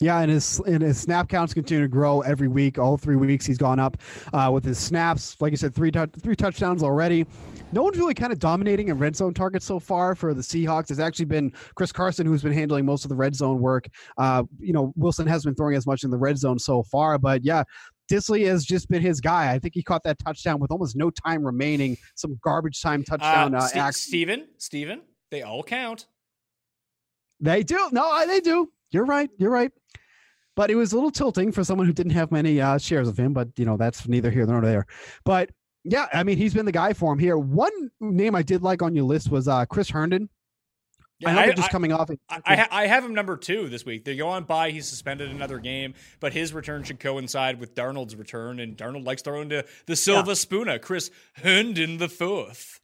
Yeah, and his and his snap counts continue to grow every week. All three weeks he's gone up uh, with his snaps. Like you said, three tu- three touchdowns already. No one's really kind of dominating in red zone targets so far for the Seahawks. It's actually been Chris Carson who's been handling most of the red zone work. Uh, you know, Wilson hasn't been throwing as much in the red zone so far, but yeah, Disley has just been his guy. I think he caught that touchdown with almost no time remaining. Some garbage time touchdown. Uh, uh, St- act- Steven, Steven, they all count. They do. No, I, they do. You're right. You're right. But it was a little tilting for someone who didn't have many uh, shares of him. But, you know, that's neither here nor there. But, yeah, I mean, he's been the guy for him here. One name I did like on your list was uh, Chris Herndon. Yeah, I know they're just coming off. And- I, ha- I have him number two this week. They go on by. He's suspended another game, but his return should coincide with Darnold's return. And Darnold likes throwing to the Silva yeah. Spuna, Chris Herndon the fourth.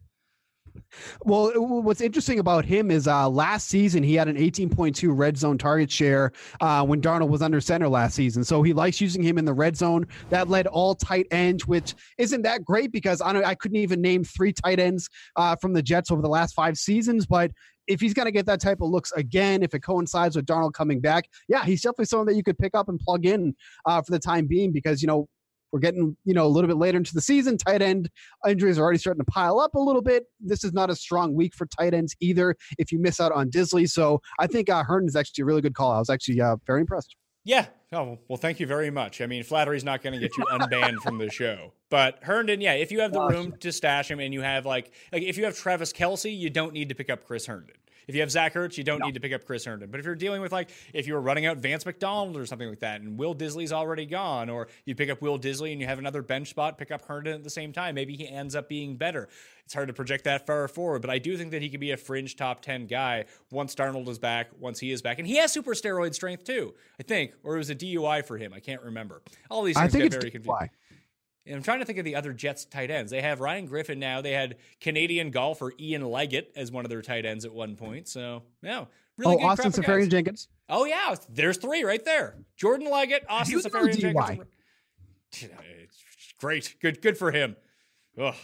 Well, what's interesting about him is uh, last season he had an eighteen point two red zone target share uh, when Darnold was under center last season. So he likes using him in the red zone. That led all tight ends, which isn't that great because I don't, I couldn't even name three tight ends uh, from the Jets over the last five seasons. But if he's going to get that type of looks again, if it coincides with Darnold coming back, yeah, he's definitely someone that you could pick up and plug in uh, for the time being because, you know, we're getting, you know, a little bit later into the season. Tight end injuries are already starting to pile up a little bit. This is not a strong week for tight ends either if you miss out on Disley. So I think uh, Herndon's actually a really good call. I was actually uh, very impressed. Yeah. Oh, well, thank you very much. I mean, flattery's not going to get you unbanned from the show. But Herndon, yeah, if you have the room to stash him and you have like, like if you have Travis Kelce, you don't need to pick up Chris Herndon. If you have Zach Ertz, you don't no. need to pick up Chris Herndon. But if you're dealing with, like, if you were running out Vance McDonald or something like that, and Will Disley's already gone, or you pick up Will Disley and you have another bench spot, pick up Herndon at the same time. Maybe he ends up being better. It's hard to project that far forward, but I do think that he could be a fringe top ten guy once Darnold is back, once he is back. And he has super steroid strength, too, I think. Or it was a D U I for him. I can't remember. All these things get very confusing. And I'm trying to think of the other Jets tight ends. They have Ryan Griffin now. They had Canadian golfer Ian Leggett as one of their tight ends at one point. So, no. Really oh, good Austin Seferian-Jenkins. Oh, yeah. There's three right there. Jordan Leggett, Austin Seferian-Jenkins. Great. Good Good for him. Ugh.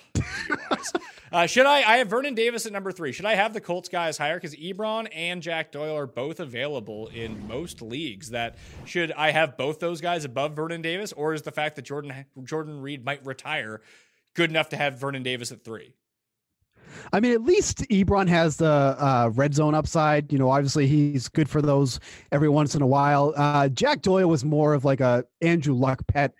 uh, should I? I have Vernon Davis at number three. Should I have the Colts guys higher? Because Ebron and Jack Doyle are both available in most leagues. That should I have both those guys above Vernon Davis, or is the fact that Jordan Jordan Reed might retire good enough to have Vernon Davis at three? I mean, at least Ebron has the uh, red zone upside. You know, obviously he's good for those every once in a while. Uh, Jack Doyle was more of like a Andrew Luck pet.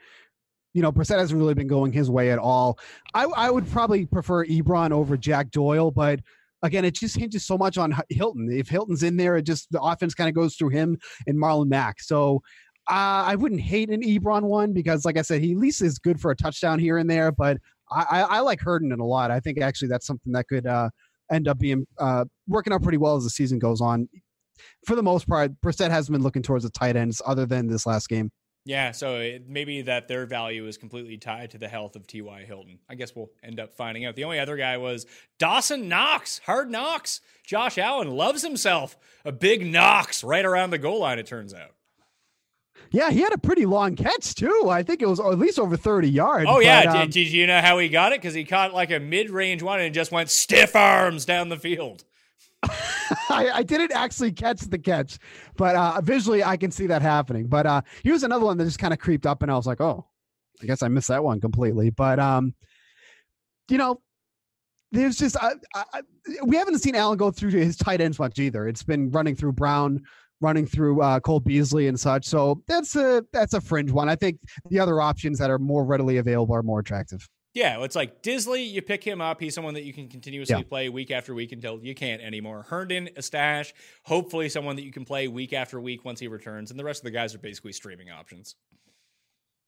You know, Brissett hasn't really been going his way at all. I, I would probably prefer Ebron over Jack Doyle, but again, it just hinges so much on Hilton. If Hilton's in there, it just the offense kind of goes through him and Marlon Mack. So uh, I wouldn't hate an Ebron one because, like I said, he at least is good for a touchdown here and there. But I, I, I like Herndon a lot. I think actually that's something that could uh, end up being uh, working out pretty well as the season goes on. For the most part, Brissett hasn't been looking towards the tight ends other than this last game. Yeah, so it, maybe that their value is completely tied to the health of T Y. Hilton. I guess we'll end up finding out. The only other guy was Dawson Knox, Hard Knocks. Josh Allen loves himself a big Knox right around the goal line, it turns out. Yeah, he had a pretty long catch, too. I think it was at least over thirty yards. Oh, yeah. But, um, did, did you know how he got it? Because he caught like a mid-range one and just went stiff arms down the field. I, I didn't actually catch the catch, but uh, visually I can see that happening. But uh, here's another one that just kind of creeped up, and I was like, oh, I guess I missed that one completely. But, um, you know, there's just I, I, we haven't seen Allen go through his tight ends much either. It's been running through Brown, running through uh, Cole Beasley and such. So that's a that's a fringe one. I think the other options that are more readily available are more attractive. Yeah, it's like Disley, you pick him up. He's someone that you can continuously yeah. play week after week until you can't anymore. Herndon, a stash, hopefully someone that you can play week after week once he returns. And the rest of the guys are basically streaming options.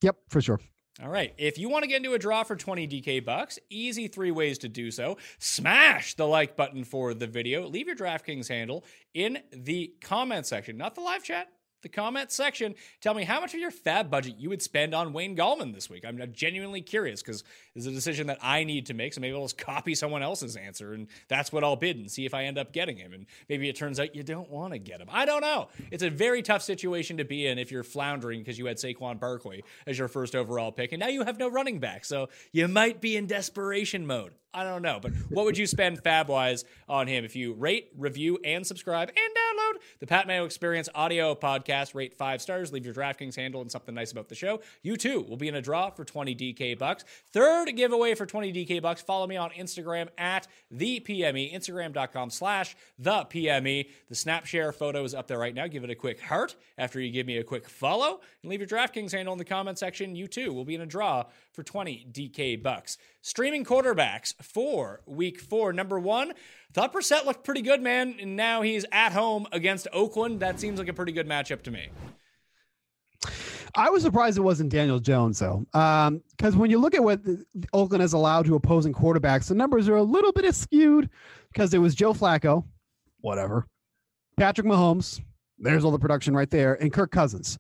Yep, for sure. All right. If you want to get into a draw for twenty D K bucks, easy three ways to do so. Smash the like button for the video. Leave your DraftKings handle in the comment section, not the live chat. The comment section. Tell me how much of your fab budget you would spend on Wayne Gallman this week. I'm genuinely curious because it's a decision that I need to make. So maybe I'll just copy someone else's answer and that's what I'll bid and see if I end up getting him. And maybe it turns out you don't want to get him. I don't know. It's a very tough situation to be in if you're floundering because you had Saquon Barkley as your first overall pick and now you have no running back. So you might be in desperation mode. I don't know, but what would you spend fab-wise on him if you rate, review, and subscribe and download the Pat Mayo Experience audio podcast? Rate five stars, leave your DraftKings handle and something nice about the show. You too will be in a draw for twenty D K bucks. Third giveaway for twenty D K bucks. Follow me on Instagram at the P M E, Instagram.com slash the PME. The Snapshare photo is up there right now. Give it a quick heart after you give me a quick follow and leave your DraftKings handle in the comment section. You too will be in a draw for twenty D K bucks. Streaming quarterbacks for week four. Number one, thought Brissett looked pretty good, man. And now he's at home against Oakland. That seems like a pretty good matchup to me. I was surprised it wasn't Daniel Jones, though. Um, because when you look at what Oakland has allowed to opposing quarterbacks, the numbers are a little bit skewed because it was Joe Flacco, whatever, Patrick Mahomes, there's all the production right there, and Kirk Cousins.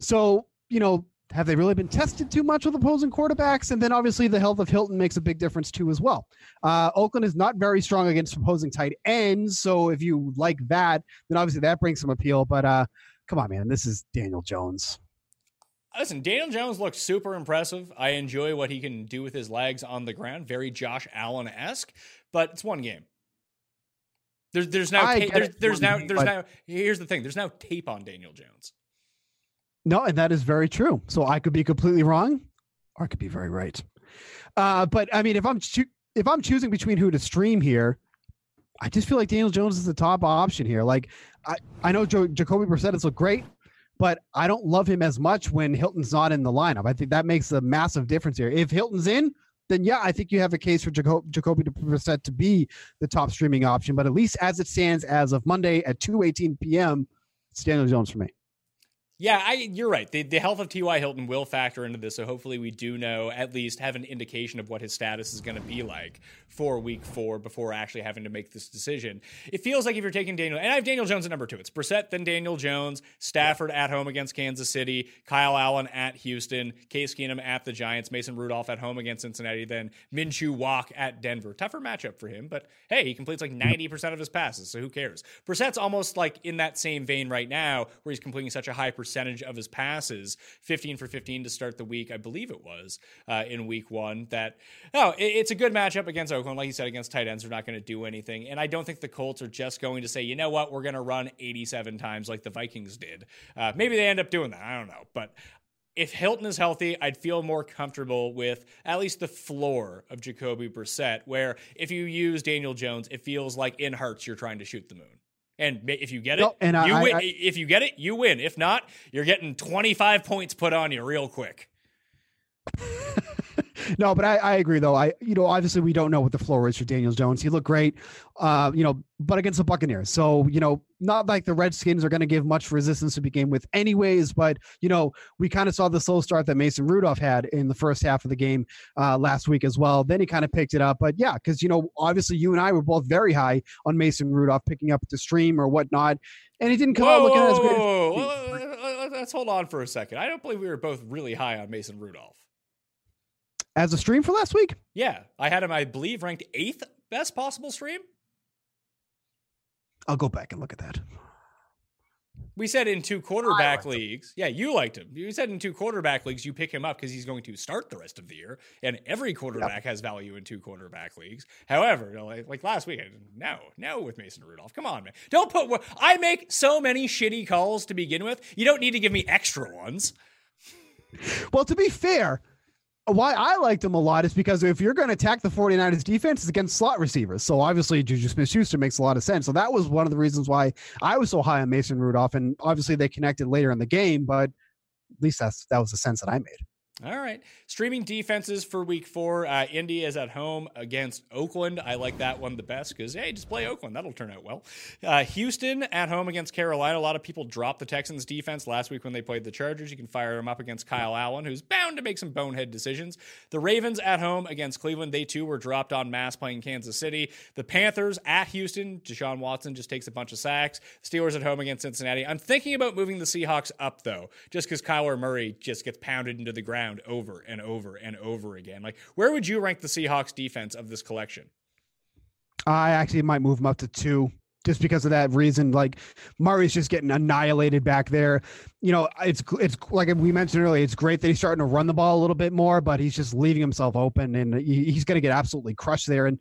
So, you know, have they really been tested too much with opposing quarterbacks? And then obviously the health of Hilton makes a big difference too as well. Uh, Oakland is not very strong against opposing tight ends. So if you like that, then obviously that brings some appeal. But uh, come on, man, this is Daniel Jones. Listen, Daniel Jones looks super impressive. I enjoy what he can do with his legs on the ground. Very Josh Allen-esque, but it's one game. There's, there's now, ta- there's, there's now, there's now, here's the thing. There's now tape on Daniel Jones. No, and that is very true. So I could be completely wrong, or I could be very right. Uh, but I mean, if I'm cho- if I'm choosing between who to stream here, I just feel like Daniel Jones is the top option here. Like I, I know jo- Jacoby Brissett has looked great, but I don't love him as much when Hilton's not in the lineup. I think that makes a massive difference here. If Hilton's in, then yeah, I think you have a case for Jaco- Jacoby Brissett to be the top streaming option. But at least as it stands, as of Monday at two eighteen p.m., it's Daniel Jones for me. Yeah, I, you're right. The, the health of T Y. Hilton will factor into this, so hopefully we do know, at least have an indication of what his status is going to be like for week four before actually having to make this decision. It feels like if you're taking Daniel, and I have Daniel Jones at number two. It's Brissett, then Daniel Jones, Stafford at home against Kansas City, Kyle Allen at Houston, Case Keenum at the Giants, Mason Rudolph at home against Cincinnati, then Minshew Walk at Denver. Tougher matchup for him, but hey, he completes like ninety percent of his passes, so who cares? Brissett's almost like in that same vein right now where he's completing such a high percentage percentage of his passes, fifteen for fifteen to start the week, I believe it was, uh, in week one, that, oh, it, it's a good matchup against Oakland. Like you said, against tight ends, they're not going to do anything. And I don't think the Colts are just going to say, you know what, we're going to run eighty-seven times like the Vikings did. Uh, maybe they end up doing that. I don't know. But if Hilton is healthy, I'd feel more comfortable with at least the floor of Jacoby Brissett, where if you use Daniel Jones, it feels like in hearts you're trying to shoot the moon. And if you get it, no, and you I, win. I, if you get it, you win. If not, you're getting twenty-five points put on you real quick. No, but I, I agree, though. I, you know, obviously we don't know what the floor is for Daniel Jones. He looked great, uh, you know, but against the Buccaneers. So, you know, not like the Redskins are going to give much resistance to begin with anyways, but, you know, we kind of saw the slow start that Mason Rudolph had in the first half of the game uh, last week as well. Then he kind of picked it up, but yeah, because, you know, obviously you and I were both very high on Mason Rudolph picking up the stream or whatnot, and he didn't come whoa, out looking at as great. Whoa, whoa, whoa. Let's hold on for a second. I don't believe we were both really high on Mason Rudolph. As a stream for last week? Yeah. I had him, I believe, ranked eighth best possible stream. I'll go back and look at that. We said in two quarterback leagues. Yeah, you liked him. You said in two quarterback leagues, you pick him up because he's going to start the rest of the year. And every quarterback yep. has value in two quarterback leagues. However, you know, like, like last week, no, no with Mason Rudolph. Come on, man. Don't put, I make so many shitty calls to begin with. You don't need to give me extra ones. Well, to be fair, why I liked him a lot is because if you're going to attack the 49ers defense, it's against slot receivers. So obviously Juju Smith-Schuster makes a lot of sense. So that was one of the reasons why I was so high on Mason Rudolph. And obviously they connected later in the game, but at least that's, that was the sense that I made. All right. Streaming defenses for week four. Uh, Indy is at home against Oakland. I like that one the best because, hey, just play Oakland. That'll turn out well. Uh, Houston at home against Carolina. A lot of people dropped the Texans defense last week when they played the Chargers. You can fire them up against Kyle Allen, who's bound to make some bonehead decisions. The Ravens at home against Cleveland. They, too, were dropped on mass playing Kansas City. The Panthers at Houston. Deshaun Watson just takes a bunch of sacks. Steelers at home against Cincinnati. I'm thinking about moving the Seahawks up, though, just because Kyler Murray just gets pounded into the ground over and over and over again. Like, where would you rank the Seahawks defense of this collection? I actually might move them up to two just because of that reason. Like, Murray's just getting annihilated back there. You know, it's, it's like we mentioned earlier, it's great that he's starting to run the ball a little bit more, but he's just leaving himself open and he's going to get absolutely crushed there. And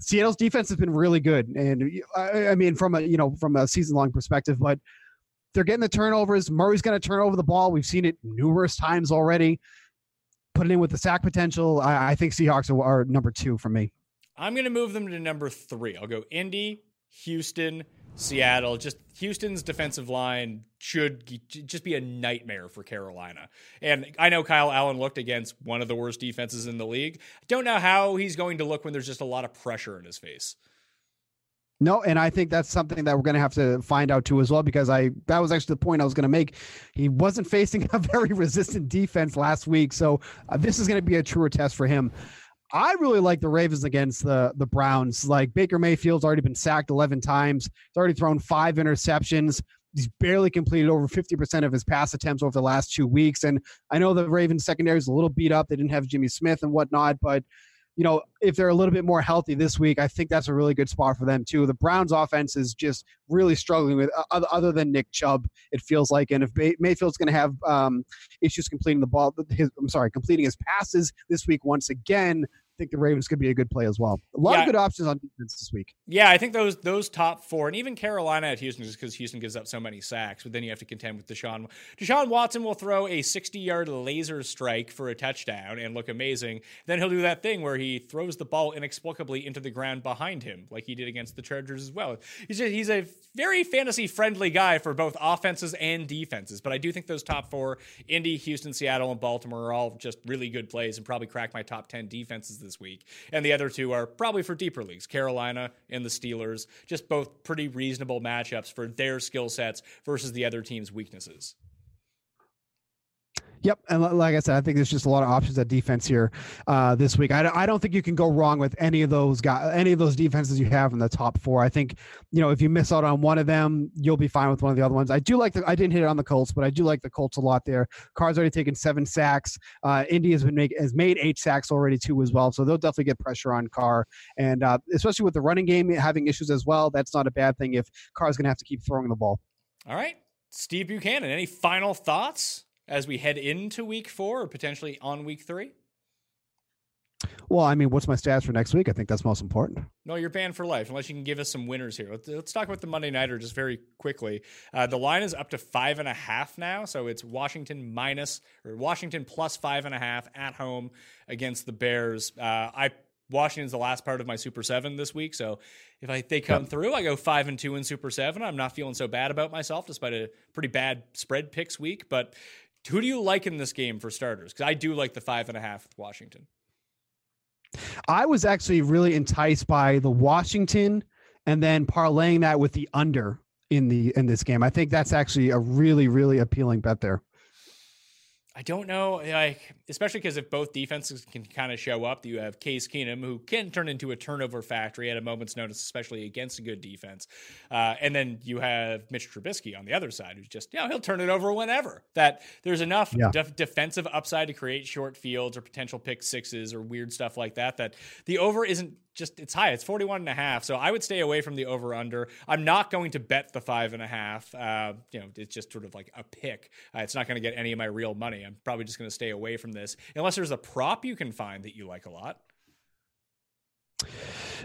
Seattle's defense has been really good. And I, I mean, from a, you know, from a season long perspective, but they're getting the turnovers. Murray's going to turn over the ball. We've seen it numerous times already. Put it in with the sack potential. I, I think Seahawks are, are number two for me. I'm going to move them to number three. I'll go Indy, Houston, Seattle. Just Houston's defensive line should just be a nightmare for Carolina. And I know Kyle Allen looked against one of the worst defenses in the league. I don't know how he's going to look when there's just a lot of pressure in his face. No, and I think that's something that we're going to have to find out too as well, because I that was actually the point I was going to make. He wasn't facing a very resistant defense last week, so uh, this is going to be a truer test for him. I really like the Ravens against the the Browns. Like, Baker Mayfield's already been sacked eleven times. He's already thrown five interceptions. He's barely completed over fifty percent of his pass attempts over the last two weeks. And I know the Ravens secondary is a little beat up. They didn't have Jimmy Smith and whatnot, but you know, if they're a little bit more healthy this week, I think that's a really good spot for them too. The Browns offense is just really struggling with other, other than Nick Chubb, it feels like. And if Mayfield's going to have um, issues completing the ball, his, I'm sorry, completing his passes this week, once again, I think the Ravens could be a good play as well. A lot yeah. of good options on defense this week. Yeah, I think those those top four, and even Carolina at Houston, just because Houston gives up so many sacks, but then you have to contend with Deshaun. Deshaun Watson will throw a sixty-yard laser strike for a touchdown and look amazing. Then he'll do that thing where he throws the ball inexplicably into the ground behind him, like he did against the Chargers as well. He's, just, he's a very fantasy-friendly guy for both offenses and defenses, but I do think those top four, Indy, Houston, Seattle, and Baltimore, are all just really good plays and probably crack my top ten defenses this week. And the other two are probably for deeper leagues, Carolina and the Steelers, just both pretty reasonable matchups for their skill sets versus the other team's weaknesses. Yep. And like I said, I think there's just a lot of options at defense here uh, this week. I, I don't think you can go wrong with any of those guys, any of those defenses you have in the top four. I think, you know, if you miss out on one of them, you'll be fine with one of the other ones. I do like the, I didn't hit it on the Colts, but I do like the Colts a lot there. Carr's already taken seven sacks. Uh, Indy has been make, has made eight sacks already too as well. So they'll definitely get pressure on Carr, and uh, especially with the running game having issues as well. That's not a bad thing if Carr's going to have to keep throwing the ball. All right, Steve Buchanan, any final thoughts as we head into week four or potentially on week three? Well, I mean, what's my stats for next week? I think that's most important. No, you're banned for life unless you can give us some winners here. Let's, let's talk about the Monday Nighter just very quickly. Uh, the line is up to five and a half now, so it's Washington minus or Washington plus five and a half at home against the Bears. Uh, I Washington's the last part of my Super Seven this week, so if I, they come through, I go five and two in Super Seven. I'm not feeling so bad about myself despite a pretty bad spread picks week, but who do you like in this game for starters? Because I do like the five and a half with Washington. I was actually really enticed by the Washington and then parlaying that with the under in the in this game. I think that's actually a really, really appealing bet there. I don't know, like, especially because if both defenses can kind of show up, you have Case Keenum, who can turn into a turnover factory at a moment's notice, especially against a good defense. Uh, and then you have Mitch Trubisky on the other side, who's just, you know, he'll turn it over whenever. That there's enough yeah. def- defensive upside to create short fields or potential pick sixes or weird stuff like that, that the over isn't just, it's high. It's forty-one and a half. So I would stay away from the over under. I'm not going to bet the five and a half. Uh, you know, it's just sort of like a pick. Uh, it's not going to get any of my real money. I'm probably just going to stay away from this unless there's a prop you can find that you like a lot. Uh,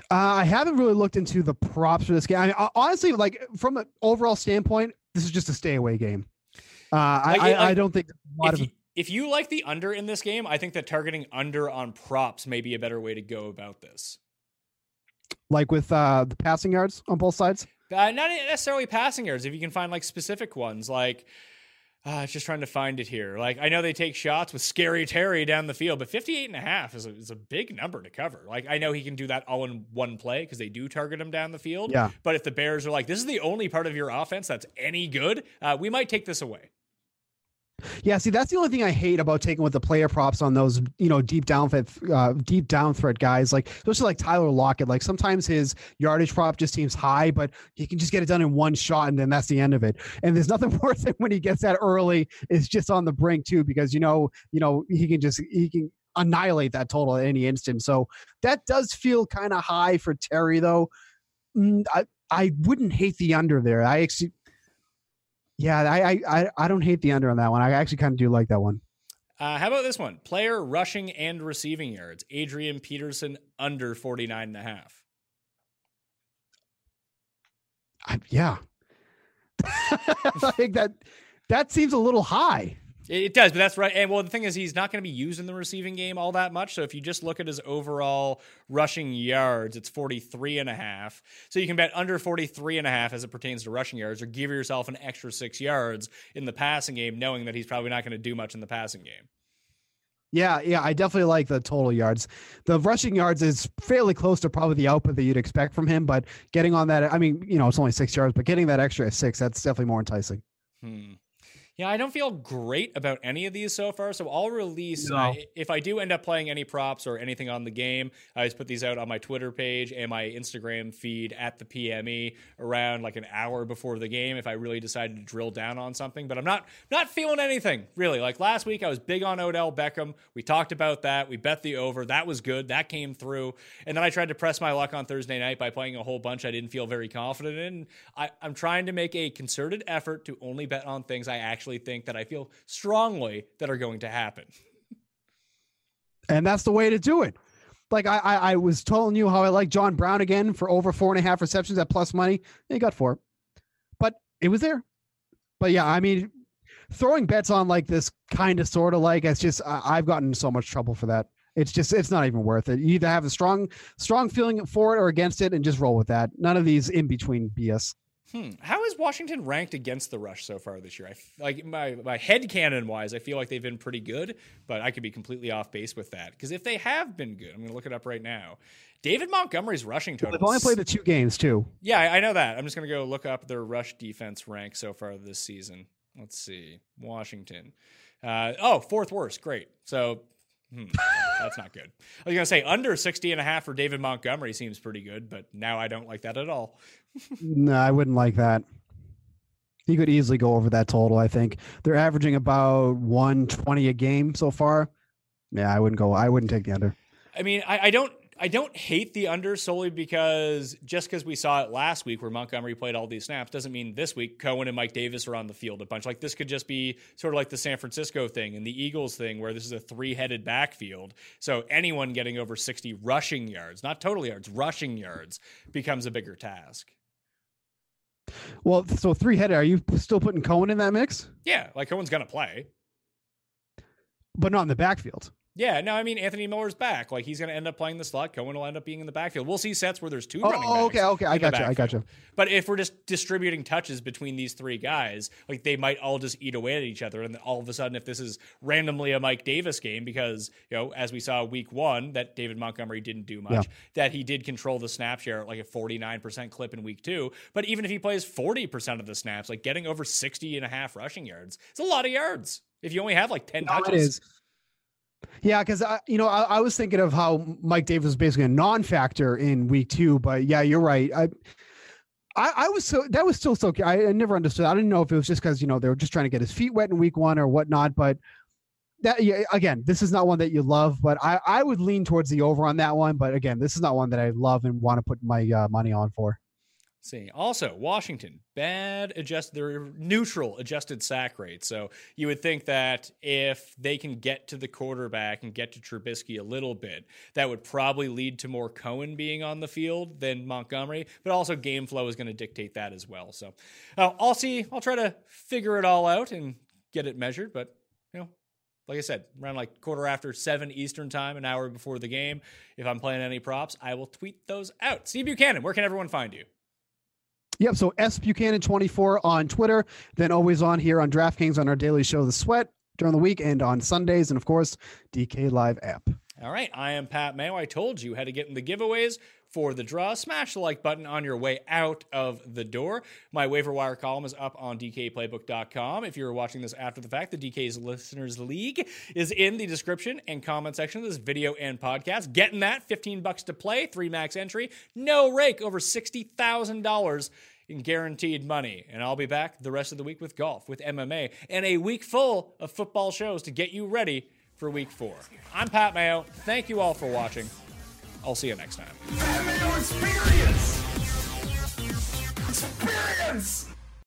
I haven't really looked into the props for this game. I mean, honestly, like from an overall standpoint, this is just a stay away game. Uh, like, I, like, I don't think a lot of you, if you like the under in this game, I think that targeting under on props may be a better way to go about this. Like with uh, the passing yards on both sides? Uh, not necessarily passing yards. If you can find like specific ones, like Uh, just trying to find it here. Like, I know they take shots with Scary Terry down the field, but fifty-eight and a half is a, is a big number to cover. Like, I know he can do that all in one play because they do target him down the field. Yeah. But if the Bears are like, this is the only part of your offense that's any good, uh, we might take this away. Yeah, see, that's the only thing I hate about taking with the player props on those, you know, deep down, uh, deep down threat guys, like especially like Tyler Lockett. Like sometimes his yardage prop just seems high, but he can just get it done in one shot, and then that's the end of it. And there's nothing worse than when he gets that early. It's just on the brink too, because you know, you know, he can just he can annihilate that total at any instant. So that does feel kind of high for Terry, though. I I wouldn't hate the under there. I actually. Yeah, I, I I don't hate the under on that one. I actually kind of do like that one. Uh, how about this one? Player rushing and receiving yards. Adrian Peterson under forty-nine and a half. I, yeah. I think that that seems a little high. It does, but that's right. And well, the thing is, he's not going to be used in the receiving game all that much. So if you just look at his overall rushing yards, it's forty-three and a half. So you can bet under forty-three and a half as it pertains to rushing yards, or give yourself an extra six yards in the passing game, knowing that he's probably not going to do much in the passing game. Yeah, yeah, I definitely like the total yards. The rushing yards is fairly close to probably the output that you'd expect from him, but getting on that, I mean, you know, it's only six yards, but getting that extra six, that's definitely more enticing. Hmm. Yeah, I don't feel great about any of these so far, so I'll release, no. uh, if I do end up playing any props or anything on the game, I just put these out on my Twitter page and my Instagram feed at the P M E around like an hour before the game if I really decided to drill down on something, but I'm not not feeling anything, really. Like last week, I was big on Odell Beckham. We talked about that. We bet the over. That was good. That came through, and then I tried to press my luck on Thursday night by playing a whole bunch I didn't feel very confident in. I, I'm trying to make a concerted effort to only bet on things I actually think that I feel strongly that are going to happen. And that's the way to do it. Like I, I, I was telling you how I like John Brown again for over four and a half receptions at plus money. He got four, but it was there. But yeah, I mean, throwing bets on like this kind of sort of like, it's just, I, I've gotten in so much trouble for that. It's just, it's not even worth it. You either have a strong, strong feeling for it or against it and just roll with that. None of these in between B S. Hmm. How is Washington ranked against the rush so far this year? I f- like my, my head canon wise, I feel like they've been pretty good, but I could be completely off base with that. Because if they have been good, I'm going to look it up right now. David Montgomery's rushing total. They've only played the two games too. Yeah, I, I know that. I'm just going to go look up their rush defense rank so far this season. Let's see. Washington. Uh, oh, fourth worst. Great. So hmm, that's not good. I was going to say under sixty and a half for David Montgomery seems pretty good, but now I don't like that at all. No, I wouldn't like that. He could easily go over that total, I think. They're averaging about one twenty a game so far. Yeah, I wouldn't go. I wouldn't take the under. I mean, I, I don't I don't hate the under solely because just because we saw it last week where Montgomery played all these snaps doesn't mean this week Cohen and Mike Davis are on the field a bunch. Like this could just be sort of like the San Francisco thing and the Eagles thing where this is a three-headed backfield. So anyone getting over sixty rushing yards, not total yards, rushing yards becomes a bigger task. Well, so three-headed, are you still putting Cohen in that mix? Yeah, like Cohen's going to play. But not in the backfield. Yeah, no, I mean, Anthony Miller's back. Like, he's going to end up playing the slot. Cohen will end up being in the backfield. We'll see sets where there's two oh, running backs. Oh, okay, okay. I got you. I got you. But if we're just distributing touches between these three guys, like, they might all just eat away at each other. And then all of a sudden, if this is randomly a Mike Davis game, because, you know, as we saw week one, that David Montgomery didn't do much, yeah. that he did control the snap share at like a forty-nine percent clip in week two. But even if he plays forty percent of the snaps, like, getting over sixty and a half rushing yards, it's a lot of yards. If you only have like ten no, touches. It is. Yeah, because, you know, I, I was thinking of how Mike Davis was basically a non-factor in week two. But, yeah, you're right. I I, I was so – that was still so – I, I never understood. I didn't know if it was just because, you know, they were just trying to get his feet wet in week one or whatnot. But, that yeah, again, this is not one that you love. But I, I would lean towards the over on that one. But, again, this is not one that I love and want to put my uh, money on for. See, also Washington bad adjusted, their neutral adjusted sack rate. So you would think that if they can get to the quarterback and get to Trubisky a little bit, that would probably lead to more Cohen being on the field than Montgomery. But also game flow is going to dictate that as well. So uh, I'll see. I'll try to figure it all out and get it measured. But you know, like I said, around like quarter after seven Eastern time, an hour before the game. If I'm playing any props, I will tweet those out. Steve Buchanan, where can everyone find you? Yep. So S Buchanan twenty-four on Twitter, then always on here on DraftKings on our daily show, The Sweat, during the week and on Sundays. And of course, D K Live app. All right. I am Pat Mayo. I told you how to get in the giveaways for the draw. Smash the like button on your way out of the door. My waiver wire column is up on D K playbook dot com. If you're watching this after the fact, the D K's Listeners League is in the description and comment section of this video and podcast. Getting that, fifteen bucks to play, three max entry, no rake, over sixty thousand dollars in guaranteed money. And I'll be back the rest of the week with golf, with M M A, and a week full of football shows to get you ready for week four. I'm Pat Mayo. Thank you all for watching. I'll see you next time. Experience! Experience!